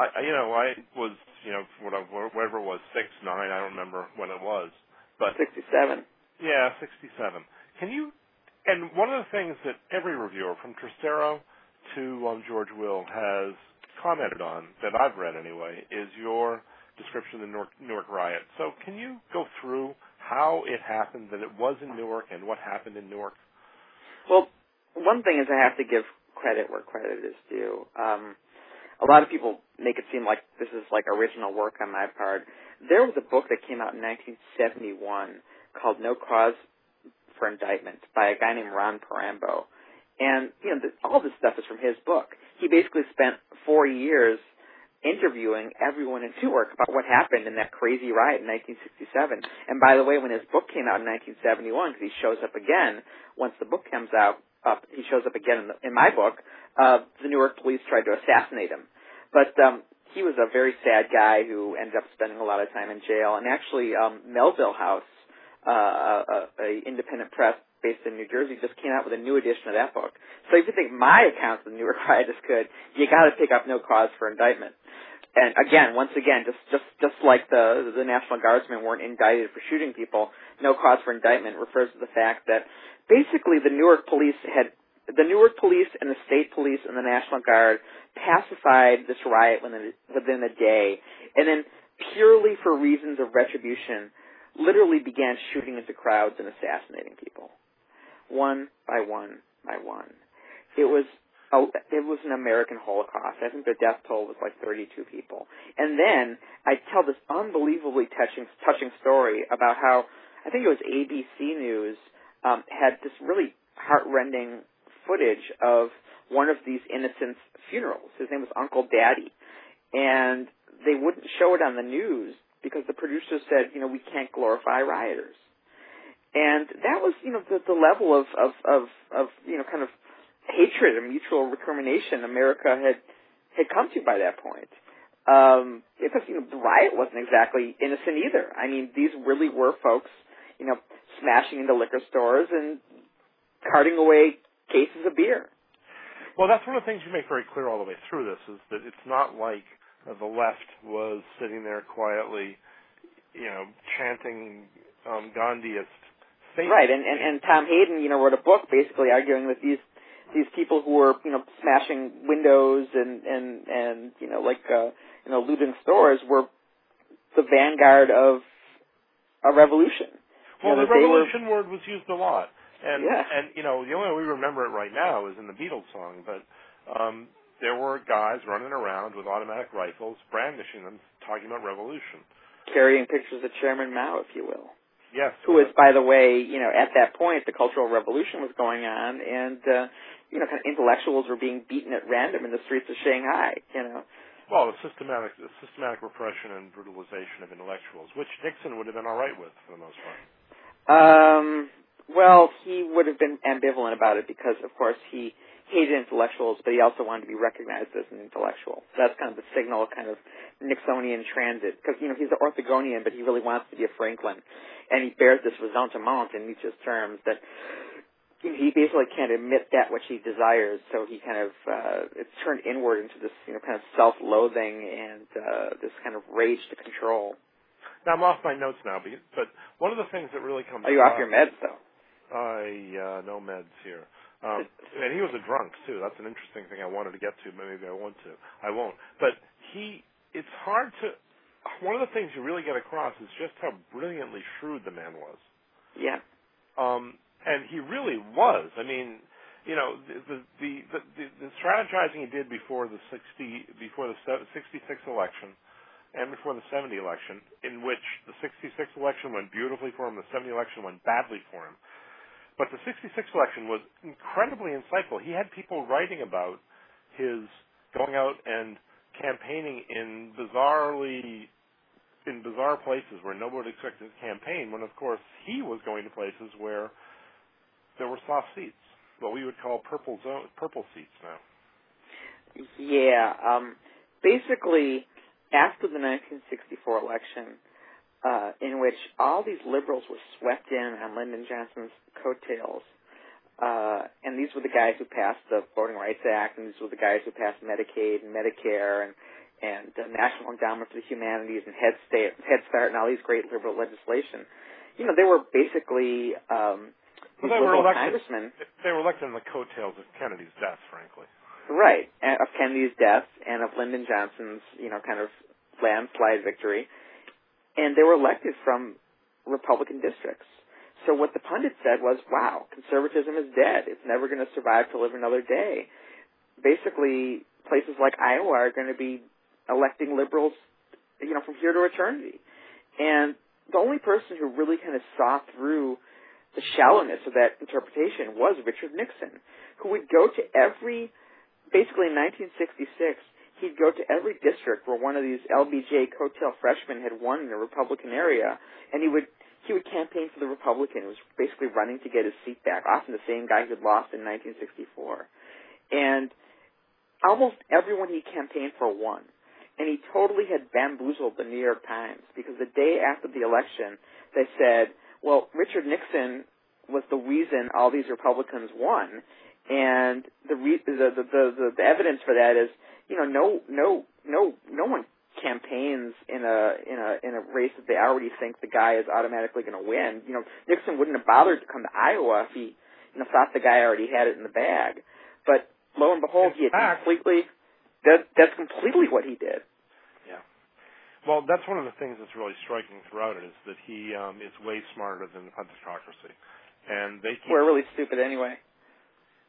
I, you know, I was, you know, whatever it was, six, nine, I don't remember when it was. But sixty-seven. Yeah, sixty-seven. Can you, and one of the things that every reviewer, from Tristero to um, George Will, has commented on, that I've read anyway, is your description of the Newark, Newark riot. So can you go through how it happened, that it was in Newark, and what happened in Newark? Well, one thing is I have to give credit where credit is due. Um A lot of people make it seem like this is like original work on my part. There was a book that came out in nineteen seventy-one called No Cause for Indictment by a guy named Ron Parambo. And, you know, all this stuff is from his book. He basically spent four years interviewing everyone in Newark about what happened in that crazy riot in nineteen sixty-seven. And by the way, when his book came out in nineteen seventy-one, because he shows up again once the book comes out, Up. He shows up again in, the, in my book, uh, the Newark police tried to assassinate him. But um, he was a very sad guy who ended up spending a lot of time in jail. And actually, um, Melville House, uh, an independent press based in New Jersey, just came out with a new edition of that book. So if you think my account of the Newark riot is good, you got to pick up No Cause for Indictment. And again, once again, just just just like the the National Guardsmen weren't indicted for shooting people, No Cause for Indictment refers to the fact that basically the Newark police had the Newark police and the state police and the National Guard pacified this riot within within a day, and then purely for reasons of retribution, literally began shooting into crowds and assassinating people, one by one by one. It was. Oh, it was an American Holocaust. I think the death toll was like thirty-two people. And then I tell this unbelievably touching, touching story about how I think it was A B C News um, had this really heartrending footage of one of these innocents' funerals. His name was Uncle Daddy, and they wouldn't show it on the news because the producers said, you know, we can't glorify rioters. And that was, you know, the, the level of, of, of, of, you know, kind of hatred and mutual recrimination America had, had come to by that point. um, because, you know, the riot wasn't exactly innocent either. I mean, these really were folks, you know, smashing into liquor stores and carting away cases of beer. Well, that's one of the things you make very clear all the way through this, is that it's not like the left was sitting there quietly, you know, chanting um, Gandhiist things. Right, and, and, and Tom Hayden, you know, wrote a book basically arguing that these these people who were, you know, smashing windows and, and, and you know, like, uh, you know, looting stores were the vanguard of a revolution. Well, you know, the revolution were... word was used a lot. And, yeah. and you know, the only way we remember it right now is in the Beatles song, but um, there were guys running around with automatic rifles, brandishing them, talking about revolution. Carrying pictures of Chairman Mao, if you will. Yes. Who was, by the way, you know, at that point, the Cultural Revolution was going on, and, uh, you know, kind of intellectuals were being beaten at random in the streets of Shanghai, you know. Well, the systematic, the systematic repression and brutalization of intellectuals, which Nixon would have been all right with for the most part. Um... Well, he would have been ambivalent about it because, of course, he hated intellectuals, but he also wanted to be recognized as an intellectual. So that's kind of the signal, kind of Nixonian transit. Because, you know, he's an Orthogonian, but he really wants to be a Franklin. And he bears this resentment in Nietzsche's terms that he basically can't admit that which he desires. So he kind of, uh, it's turned inward into this, you know, kind of self-loathing and uh, this kind of rage to control. Now, I'm off my notes now, but one of the things that really comes up... Are you off your meds, though? I, uh, no meds here. Um, and he was a drunk, too. That's an interesting thing I wanted to get to, but maybe I want to. I won't. But he, it's hard to, one of the things you really get across is just how brilliantly shrewd the man was. Yeah. Um, and he really was. I mean, you know, the, the, the, the, the strategizing he did before the sixty, before the sixty-six election and before the seventy election, in which the sixty-six election went beautifully for him, the seventy election went badly for him. But the sixty-six election was incredibly insightful. He had people writing about his going out and campaigning in bizarrely, in bizarre places where nobody expected his campaign, when, of course, he was going to places where there were soft seats, what we would call purple zone, purple seats now. Yeah. Um, basically, after the nineteen sixty-four election, Uh, in which all these liberals were swept in on Lyndon Johnson's coattails. Uh, and these were the guys who passed the Voting Rights Act, and these were the guys who passed Medicaid and Medicare and, and the National Endowment for the Humanities and Head, State, Head Start and all these great liberal legislation. You know, they were basically um, these well, they liberal were elected, congressmen. They were elected on the coattails of Kennedy's death, frankly. Right, of Kennedy's death and of Lyndon Johnson's, you know, kind of landslide victory. And they were elected from Republican districts. So what the pundit said was, wow, conservatism is dead. It's never going to survive to live another day. Basically, places like Iowa are going to be electing liberals, you know, from here to eternity. And the only person who really kind of saw through the shallowness of that interpretation was Richard Nixon, who would go to every, basically in nineteen sixty-six, he'd go to every district where one of these L B J coattail freshmen had won in a Republican area, and he would he would campaign for the Republican, who was basically running to get his seat back, often the same guy who had lost in nineteen sixty-four. And almost everyone he campaigned for won. And he totally had bamboozled the New York Times, because the day after the election, they said, well, Richard Nixon was the reason all these Republicans won, and the re- the, the, the, the evidence for that is, you know, no, no, no, no one campaigns in a in a in a race that they already think the guy is automatically going to win. You know, Nixon wouldn't have bothered to come to Iowa if he, you know, thought the guy already had it in the bag. But lo and behold, in he had fact, completely. That that's completely what he did. Yeah. Well, that's one of the things that's really striking throughout it, is that he um, is way smarter than the plutocracy, and they keep... we're really stupid anyway.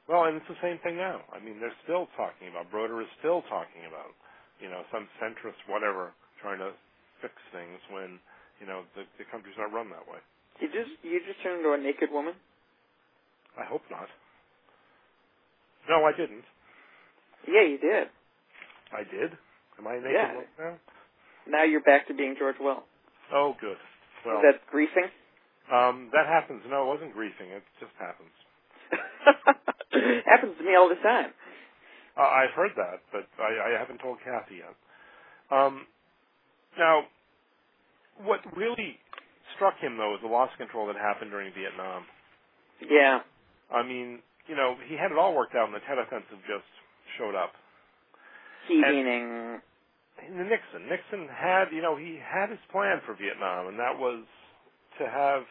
Well, and it's the same thing now. I mean, they're still talking about, Broder is still talking about, you know, some centrist whatever trying to fix things when, you know, the, the country's not run that way. You just you just turned into a naked woman? I hope not. No, I didn't. Yeah, you did. I did? Am I a naked yeah. woman now? Now you're back to being George Will. Oh, good. Well, is that griefing? Um, that happens. No, it wasn't griefing. It just happens. Happens to me all the time. Uh, I've heard that, but I, I haven't told Kathy yet. Um, now, what really struck him, though, was the loss control that happened during Vietnam. Yeah. I mean, you know, he had it all worked out, and the Tet Offensive just showed up. He meaning... Nixon. Nixon had, you know, he had his plan for Vietnam, and that was to have,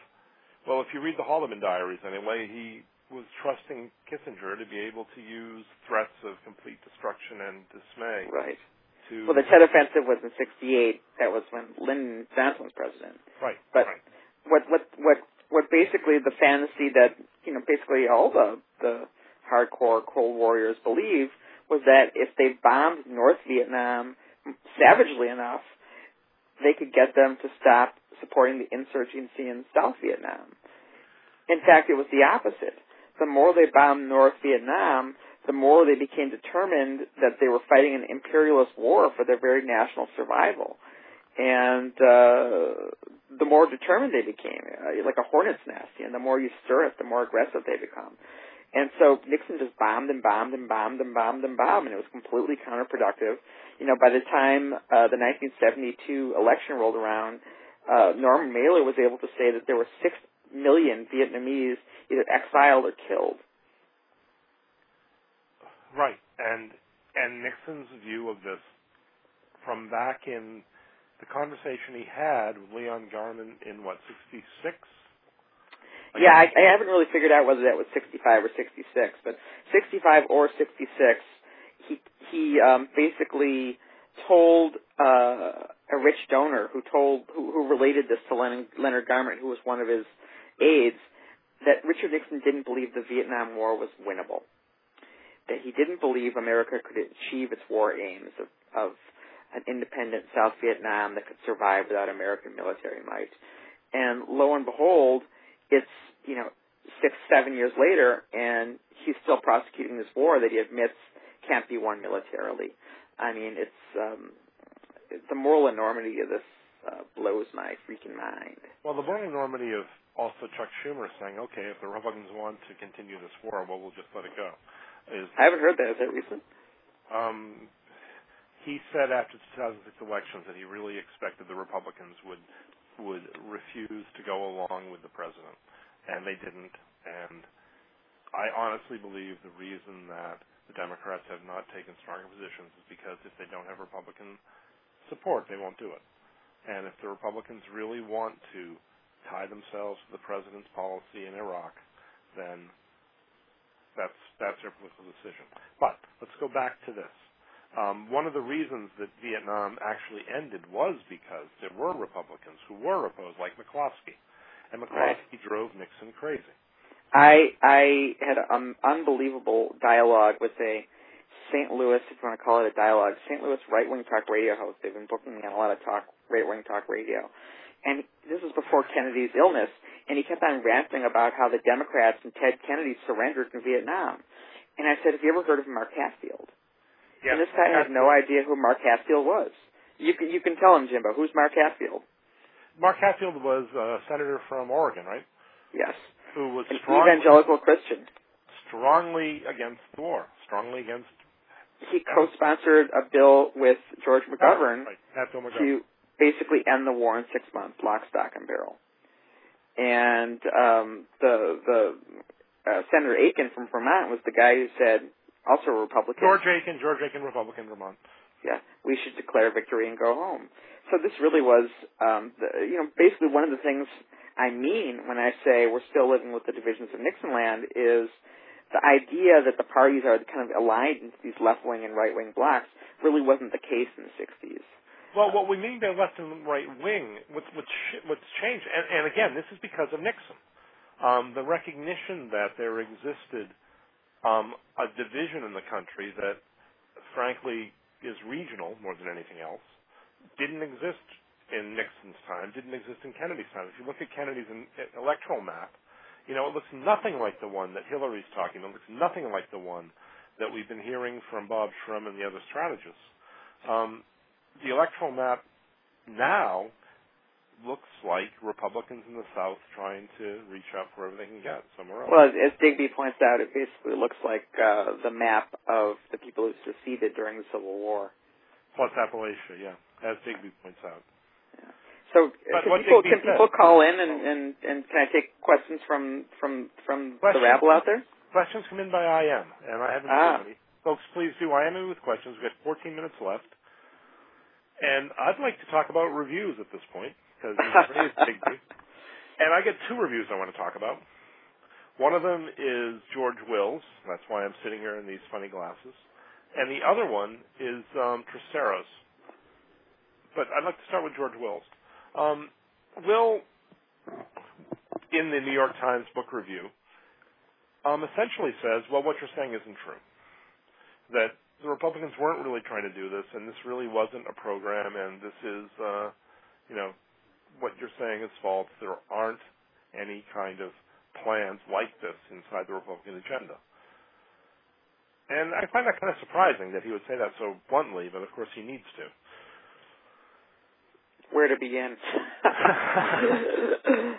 well, if you read the Haldeman Diaries, anyway, he was trusting Kissinger to be able to use threats of complete destruction and dismay. Right. To well, the Tet Offensive was in sixty-eight. That was when Lyndon Johnson was president. Right. But right. what what what what basically the fantasy that, you know, basically all the the hardcore Cold Warriors believed was that if they bombed North Vietnam savagely enough, they could get them to stop supporting the insurgency in South Vietnam. In fact, it was the opposite. The more they bombed North Vietnam, the more they became determined that they were fighting an imperialist war for their very national survival. And uh, the more determined they became, uh, like a hornet's nest, and the more you stir it, the more aggressive they become. And so Nixon just bombed and bombed and bombed and bombed and bombed, and it was completely counterproductive. You know, by the time uh, the nineteen seventy-two election rolled around, uh, Norman Mailer was able to say that there were six million Vietnamese either exiled or killed. Right, and and Nixon's view of this from back in the conversation he had with Leon Garmin in, what, sixty-six? Like yeah, I, I haven't really figured out whether that was sixty-five or sixty-six, but sixty-five or sixty-six, he he um, basically told uh, a rich donor who told who, who related this to Leonard, Leonard Garmin, who was one of his aides, that Richard Nixon didn't believe the Vietnam War was winnable, that he didn't believe America could achieve its war aims of, of an independent South Vietnam that could survive without American military might. And lo and behold, it's, you know, six, seven years later, and he's still prosecuting this war that he admits can't be won militarily. I mean, it's um, the moral enormity of this uh, blows my freaking mind. Well, the moral enormity of also Chuck Schumer saying, okay, if the Republicans want to continue this war, well, we'll just let it go. Is, I haven't heard that. Is that recent? Um, he said after the two thousand six elections that he really expected the Republicans would... would refuse to go along with the president, and they didn't. And I honestly believe the reason that the Democrats have not taken stronger positions is because if they don't have Republican support, they won't do it. And if the Republicans really want to tie themselves to the president's policy in Iraq, then that's that's their political decision. But let's go back to this. Um, one of the reasons that Vietnam actually ended was because there were Republicans who were opposed, like McCloskey, and McCloskey right. drove Nixon crazy. I I had an unbelievable dialogue with a Saint Louis, if you want to call it a dialogue, Saint Louis right-wing talk radio host. They've been booking me on a lot of talk right-wing talk radio, and this was before Kennedy's illness, and he kept on ranting about how the Democrats and Ted Kennedy surrendered in Vietnam, and I said, "Have you ever heard of Mark Hatfield?" Yes, and this guy had no idea who Mark Hatfield was. You can you can tell him, Jimbo. Who's Mark Hatfield? Mark Hatfield was a senator from Oregon, right? Yes. Who was an strongly, evangelical Christian. Strongly against the war. Strongly against... He co-sponsored a bill with George McGovern, oh, right. Hatfield McGovern to basically end the war in six months, lock, stock, and barrel. And um, the, the uh, Senator Akin from Vermont was the guy who said... Also a Republican. George Aiken, George Aiken, Republican, Vermont. Yeah, we should declare victory and go home. So this really was, um, the, you know, basically one of the things I mean when I say we're still living with the divisions of Nixonland is the idea that the parties are kind of aligned into these left-wing and right-wing blocs really wasn't the case in the sixties. Well, what we mean by left and right-wing, what's, what's changed, and, and again, this is because of Nixon, um, the recognition that there existed Um, a division in the country that, frankly, is regional more than anything else, didn't exist in Nixon's time, didn't exist in Kennedy's time. If you look at Kennedy's electoral map, you know, it looks nothing like the one that Hillary's talking about. It looks nothing like the one that we've been hearing from Bob Shrum and the other strategists. Um, the electoral map now looks like Republicans in the South trying to reach out wherever they can get, somewhere else. Well, as Digby points out, it basically looks like uh, the map of the people who seceded during the Civil War. Plus Appalachia, yeah. as Digby points out. Yeah. So can people, can people call in and, and, and can I take questions from from, from questions, the rabble out there? Questions come in by I M, and I haven't ah. seen any. Folks, please do I M me with questions. We've got fourteen minutes left. And I'd like to talk about reviews at this point, because it's big. And I get two reviews I want to talk about. One of them is George Wills. That's why I'm sitting here in these funny glasses. And the other one is um, Traceros. But I'd like to start with George Wills. Um, Will, in the New York Times book review, um, essentially says, well, what you're saying isn't true, that the Republicans weren't really trying to do this, and this really wasn't a program, and this is, uh, you know, what you're saying is false. There aren't any kind of plans like this inside the Republican agenda. And I find that kind of surprising that he would say that so bluntly, but of course he needs to. Where to begin?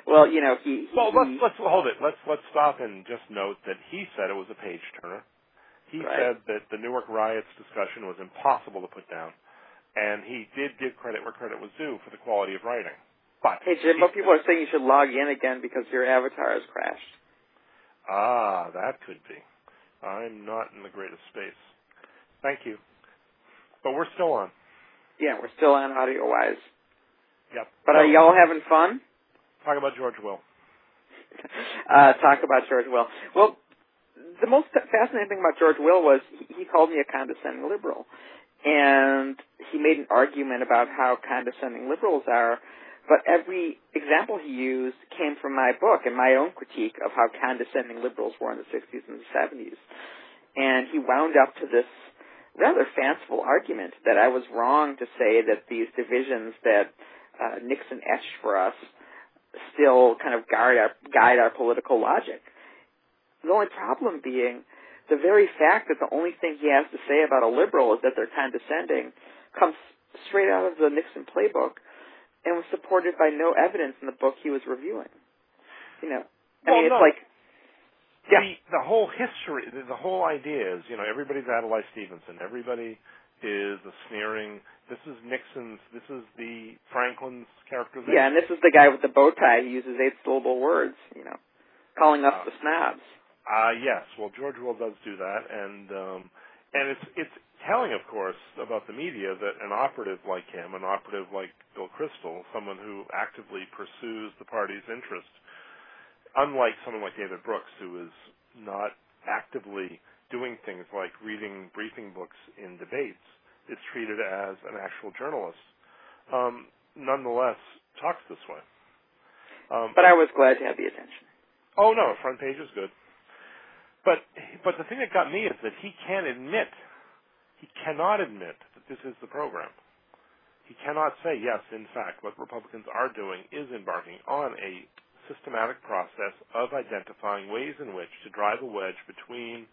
Well, you know, he... Well, he, let's, let's hold it. Let's, let's stop and just note that he said it was a page-turner. He right. said that the Newark riots discussion was impossible to put down, and he did give credit where credit was due for the quality of writing. But hey, Jimbo, people are saying you should log in again because your avatar has crashed. Ah, that could be. I'm not in the greatest space. Thank you. But we're still on. Yeah, we're still on audio-wise. Yep. But are y'all having fun? Talk about George Will. uh, talk about George Will. Well, the most fascinating thing about George Will was he called me a condescending liberal. And he made an argument about how condescending liberals are, but every example he used came from my book and my own critique of how condescending liberals were in the sixties and the seventies. And he wound up to this rather fanciful argument that I was wrong to say that these divisions that uh, Nixon etched for us still kind of guide our, guide our political logic. The only problem being the very fact that the only thing he has to say about a liberal is that they're condescending comes straight out of the Nixon playbook and was supported by no evidence in the book he was reviewing. You know, I well, mean, it's no. like... Yeah. The, the whole history, the whole idea is, you know, everybody's Adlai Stevenson. Everybody is a sneering, this is Nixon's, this is the Franklin's characterization. Yeah, and this is the guy with the bow tie who uses eight-syllable words, you know, calling us uh, the snobs. Uh, yes, well, George Will does do that, and um, and it's it's telling, of course, about the media that an operative like him, an operative like Bill Kristol, someone who actively pursues the party's interest, unlike someone like David Brooks, who is not actively doing things like reading briefing books in debates, is treated as an actual journalist, um, nonetheless talks this way. Um, but I was glad to have the attention. Oh, no, front page is good. But but the thing that got me is that he can't admit, he cannot admit that this is the program. He cannot say, yes, in fact, what Republicans are doing is embarking on a systematic process of identifying ways in which to drive a wedge between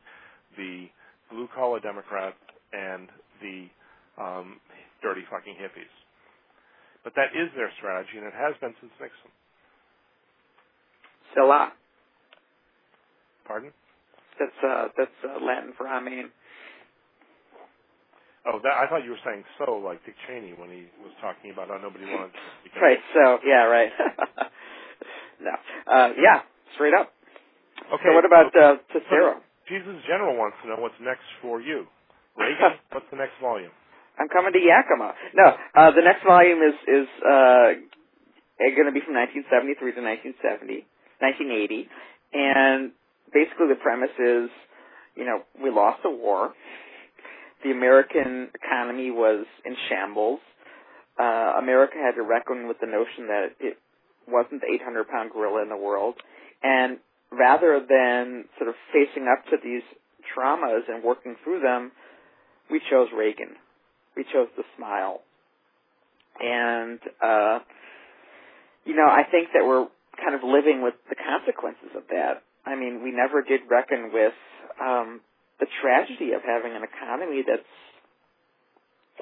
the blue-collar Democrats and the um, dirty fucking hippies. But that is their strategy, and it has been since Nixon. Sela. Pardon? That's uh, that's uh, Latin for amen. Oh, that, I thought you were saying so, like Dick Cheney when he was talking about how nobody wanted to speak up. Right, so, yeah, right. no. Uh, yeah, straight up. Okay. So what about uh, Tesoro? Jesus General wants to know what's next for you. Reagan, what's the next volume? I'm coming to Yakima. No, uh, the next volume is, is uh, going to be from nineteen seventy-three to nineteen seventy, nineteen eighty, and... basically, the premise is, you know, we lost a war. The American economy was in shambles. Uh, America had to reckon with the notion that it wasn't the eight hundred pound gorilla in the world. And rather than sort of facing up to these traumas and working through them, we chose Reagan. We chose the smile. And, uh, you know, I think that we're kind of living with the consequences of that. I mean, we never did reckon with um, the tragedy of having an economy that's,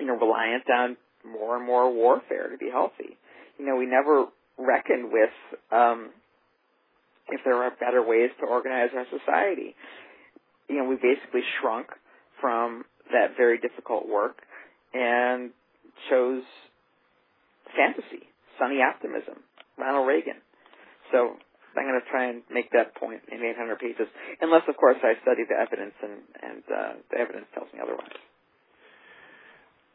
you know, reliant on more and more warfare to be healthy. You know, we never reckoned with um, if there are better ways to organize our society. You know, we basically shrunk from that very difficult work and chose fantasy, sunny optimism, Ronald Reagan. So I'm going to try and make that point in eight hundred pages, unless, of course, I study the evidence and, and uh, the evidence tells me otherwise.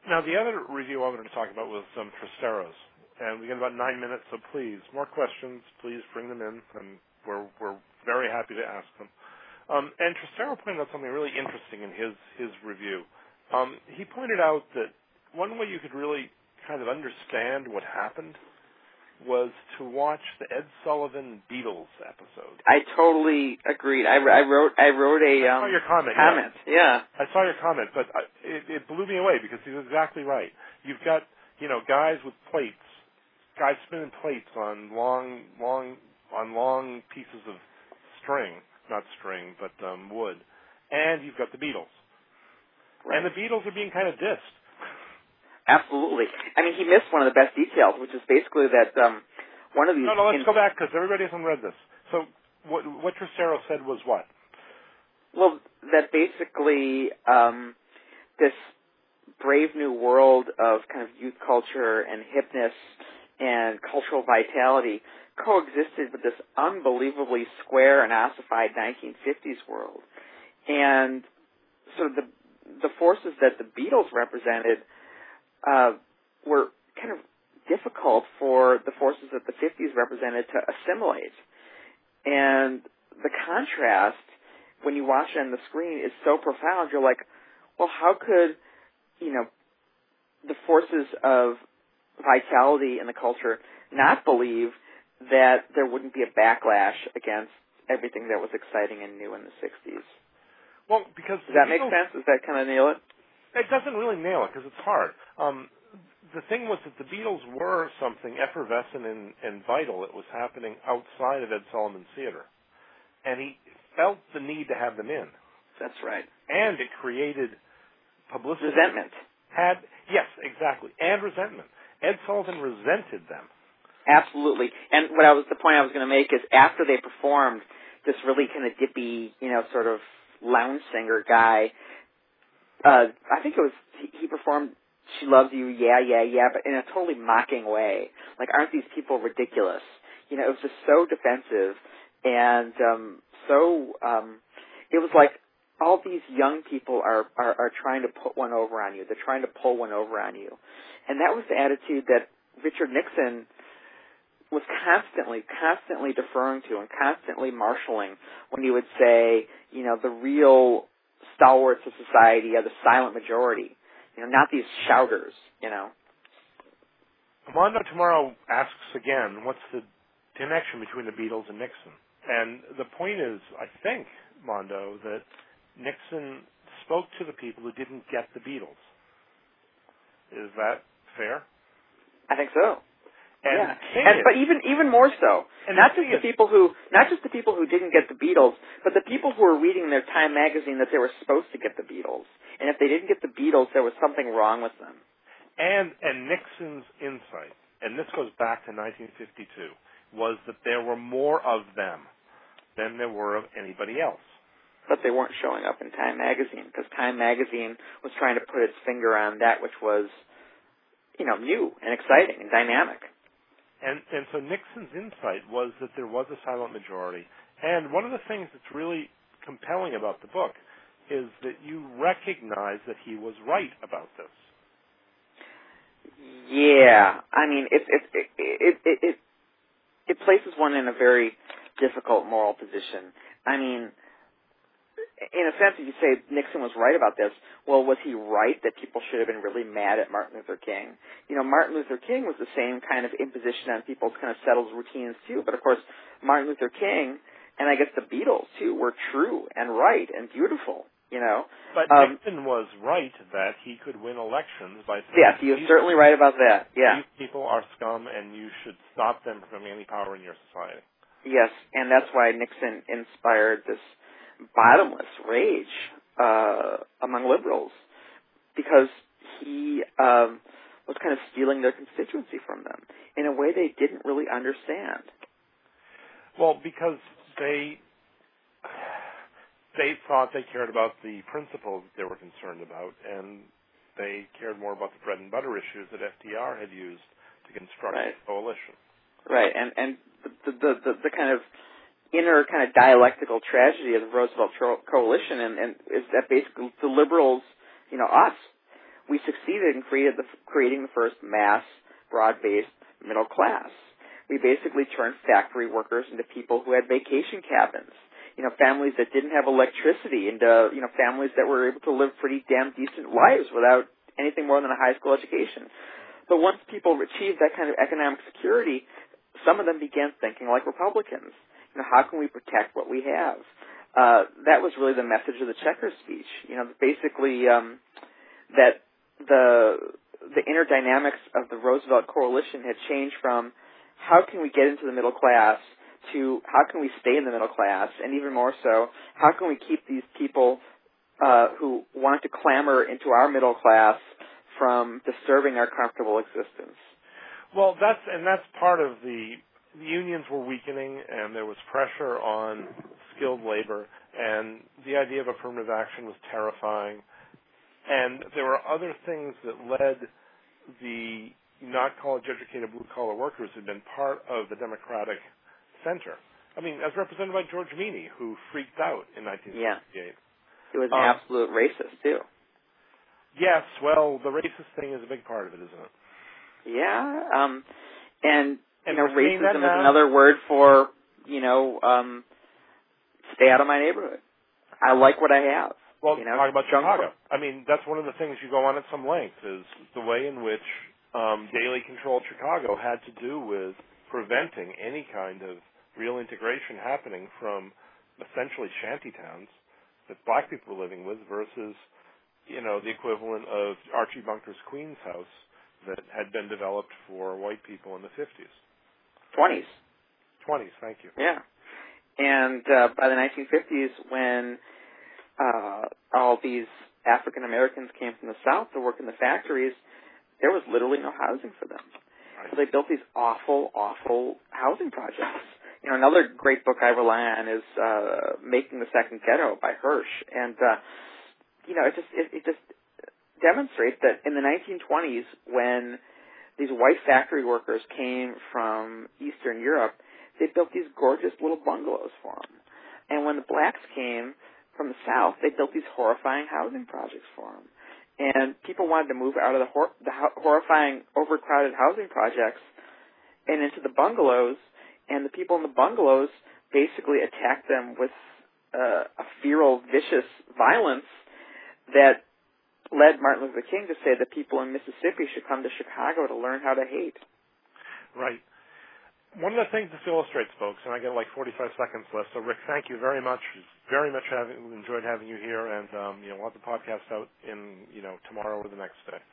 Now, the other review I wanted to talk about was um, Trastero's, and we got about nine minutes, so please, more questions, please bring them in, and we're we're very happy to ask them. Um, and Trastero pointed out something really interesting in his, his review. Um, he pointed out that one way you could really kind of understand what happened was to watch the Ed Sullivan Beatles episode. I totally agreed. I, I wrote I wrote a I saw um, your comment. comment. Yeah. yeah, I saw your comment, but I, it, it blew me away because he was exactly right. You've got you know guys with plates, guys spinning plates on long long on long pieces of string, not string, but um, wood, and you've got the Beatles, right. And the Beatles are being kind of dissed. Absolutely. I mean, he missed one of the best details, which is basically that um, one of these... No, no, let's in- go back, because everybody hasn't read this. So what, what Trastero said was what? Well, that basically um, this brave new world of kind of youth culture and hipness and cultural vitality coexisted with this unbelievably square and ossified nineteen fifties world. And sort of the, the forces that the Beatles represented... Uh, were kind of difficult for the forces that the fifties represented to assimilate. And the contrast, when you watch it on the screen, is so profound. You're like, well, how could, you know, the forces of vitality in the culture not believe that there wouldn't be a backlash against everything that was exciting and new in the sixties? Well, because Does that make sense? Does that kind of nail it? It doesn't really nail it because it's hard. Um, the thing was that the Beatles were something effervescent and, and vital. It was happening outside of Ed Sullivan's theater. And he felt the need to have them in. That's right. And it created publicity. Resentment. Had Yes, exactly. And resentment. Ed Sullivan resented them. Absolutely. And what I was the point I was going to make is after they performed, this really kind of dippy, you know, sort of lounge singer guy, uh, I think it was, he, he performed... She loves you, yeah, yeah, yeah, but in a totally mocking way. Like, aren't these people ridiculous? You know, it was just so defensive and um, so um, it was like all these young people are, are, are trying to put one over on you. They're trying to pull one over on you. And that was the attitude that Richard Nixon was constantly, constantly deferring to and constantly marshaling when he would say, you know, the real stalwarts of society are the silent majority. You know, not these shouters, you know. Mondo Tomorrow asks again, what's the connection between the Beatles and Nixon? And the point is, I think, Mondo, that Nixon spoke to the people who didn't get the Beatles. Is that fair? I think so. And yeah, and, but even even more so, and not just the people who not just the people who didn't get the Beatles, but the people who were reading their Time magazine that they were supposed to get the Beatles, and if they didn't get the Beatles, there was something wrong with them. And and Nixon's insight, and this goes back to nineteen fifty-two, was that there were more of them than there were of anybody else. But they weren't showing up in Time magazine because Time magazine was trying to put its finger on that which was, you know, new and exciting and dynamic. And, and so Nixon's insight was that there was a silent majority. And one of the things that's really compelling about the book is that you recognize that he was right about this. Yeah. I mean, it it it it, it, it, it places one in a very difficult moral position. I mean, in a sense, if you say Nixon was right about this, well, was he right that people should have been really mad at Martin Luther King? You know, Martin Luther King was the same kind of imposition on people's kind of settled routines, too. But, of course, Martin Luther King and I guess the Beatles, too, were true and right and beautiful, you know. But um, Nixon was right that he could win elections by saying... Yes, he was certainly right about that, yeah. These people are scum and you should stop them from any power in your society. Yes, and that's why Nixon inspired this... bottomless rage uh, among liberals because he um, was kind of stealing their constituency from them in a way they didn't really understand. Well, because they they thought they cared about the principles they were concerned about, and they cared more about the bread and butter issues that F D R had used to to construct right. a coalition. Right, and and the, the the the kind of inner kind of dialectical tragedy of the Roosevelt tro- coalition, and, and is that basically the liberals, you know, us, we succeeded in created the, creating the first mass, broad-based middle class. We basically turned factory workers into people who had vacation cabins, you know, families that didn't have electricity into, you know, families that were able to live pretty damn decent lives without anything more than a high school education. But once people achieved that kind of economic security, some of them began thinking like Republicans. You know, how can we protect what we have? Uh, that was really the message of the Checkers speech. You know, basically um, that the the inner dynamics of the Roosevelt coalition had changed from how can we get into the middle class to how can we stay in the middle class, and even more so, how can we keep these people uh, who want to clamor into our middle class from disturbing our comfortable existence? Well, that's and that's part of the, the unions were weakening, and there was pressure on skilled labor, and the idea of affirmative action was terrifying. And there were other things that led the not college-educated blue-collar workers who'd been part of the Democratic Center. I mean, as represented by George Meany, who freaked out in nineteen sixty-eight. Yeah. He was an um, absolute racist, too. Yes, well, the racist thing is a big part of it, isn't it? Yeah, um, and, and you know, racism is another word for, you know, um, stay out of my neighborhood. I like what I have. Well, you know, talk about Chicago. I mean, that's one of the things you go on at some length, is the way in which Um, daily control Chicago had to do with preventing any kind of real integration happening from essentially shanty towns that black people were living with versus, you know, the equivalent of Archie Bunker's Queens house that had been developed for white people in the fifties. Twenties. Twenties, thank you. Yeah. And uh, by the nineteen fifties, when uh, all these African Americans came from the South to work in the factories, there was literally no housing for them. So they built these awful, awful housing projects. You know, another great book I rely on is uh, Making the Second Ghetto by Hirsch. And, uh, you know, it just it, it just demonstrates that in the nineteen twenties, when these white factory workers came from Eastern Europe, they built these gorgeous little bungalows for them. And when the blacks came from the South, they built these horrifying housing projects for them. And people wanted to move out of the, hor- the ho- horrifying, overcrowded housing projects and into the bungalows. And the people in the bungalows basically attacked them with uh, a feral, vicious violence that led Martin Luther King to say that people in Mississippi should come to Chicago to learn how to hate. Right. One of the things this illustrates, folks, and I got like forty-five seconds left, so Rick, thank you very much. Very much having, enjoyed having you here, and um, you know, we'll have the podcast out in you know tomorrow or the next day.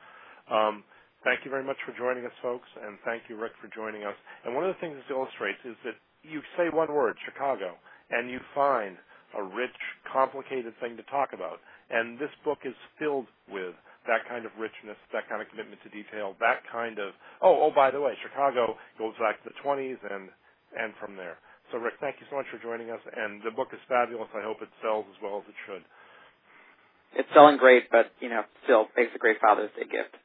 Um, thank you very much for joining us, folks, and thank you, Rick, for joining us. And one of the things this illustrates is that you say one word, Chicago, and you find a rich, complicated thing to talk about. And this book is filled with that kind of richness, that kind of commitment to detail, that kind of, oh, oh, by the way, Chicago goes back to the twenties and and from there. So, Rick, thank you so much for joining us, and the book is fabulous. I hope it sells as well as it should. It's selling great, but, you know, still makes a great Father's Day gift.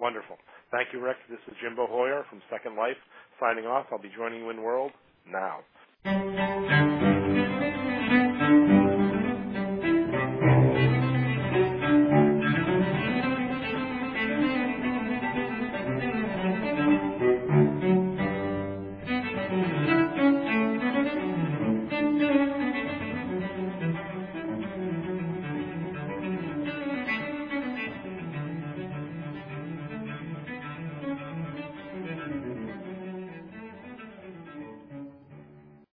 Wonderful. Thank you, Rick. This is Jimbo Hoyer from Second Life signing off. I'll be joining you in World now.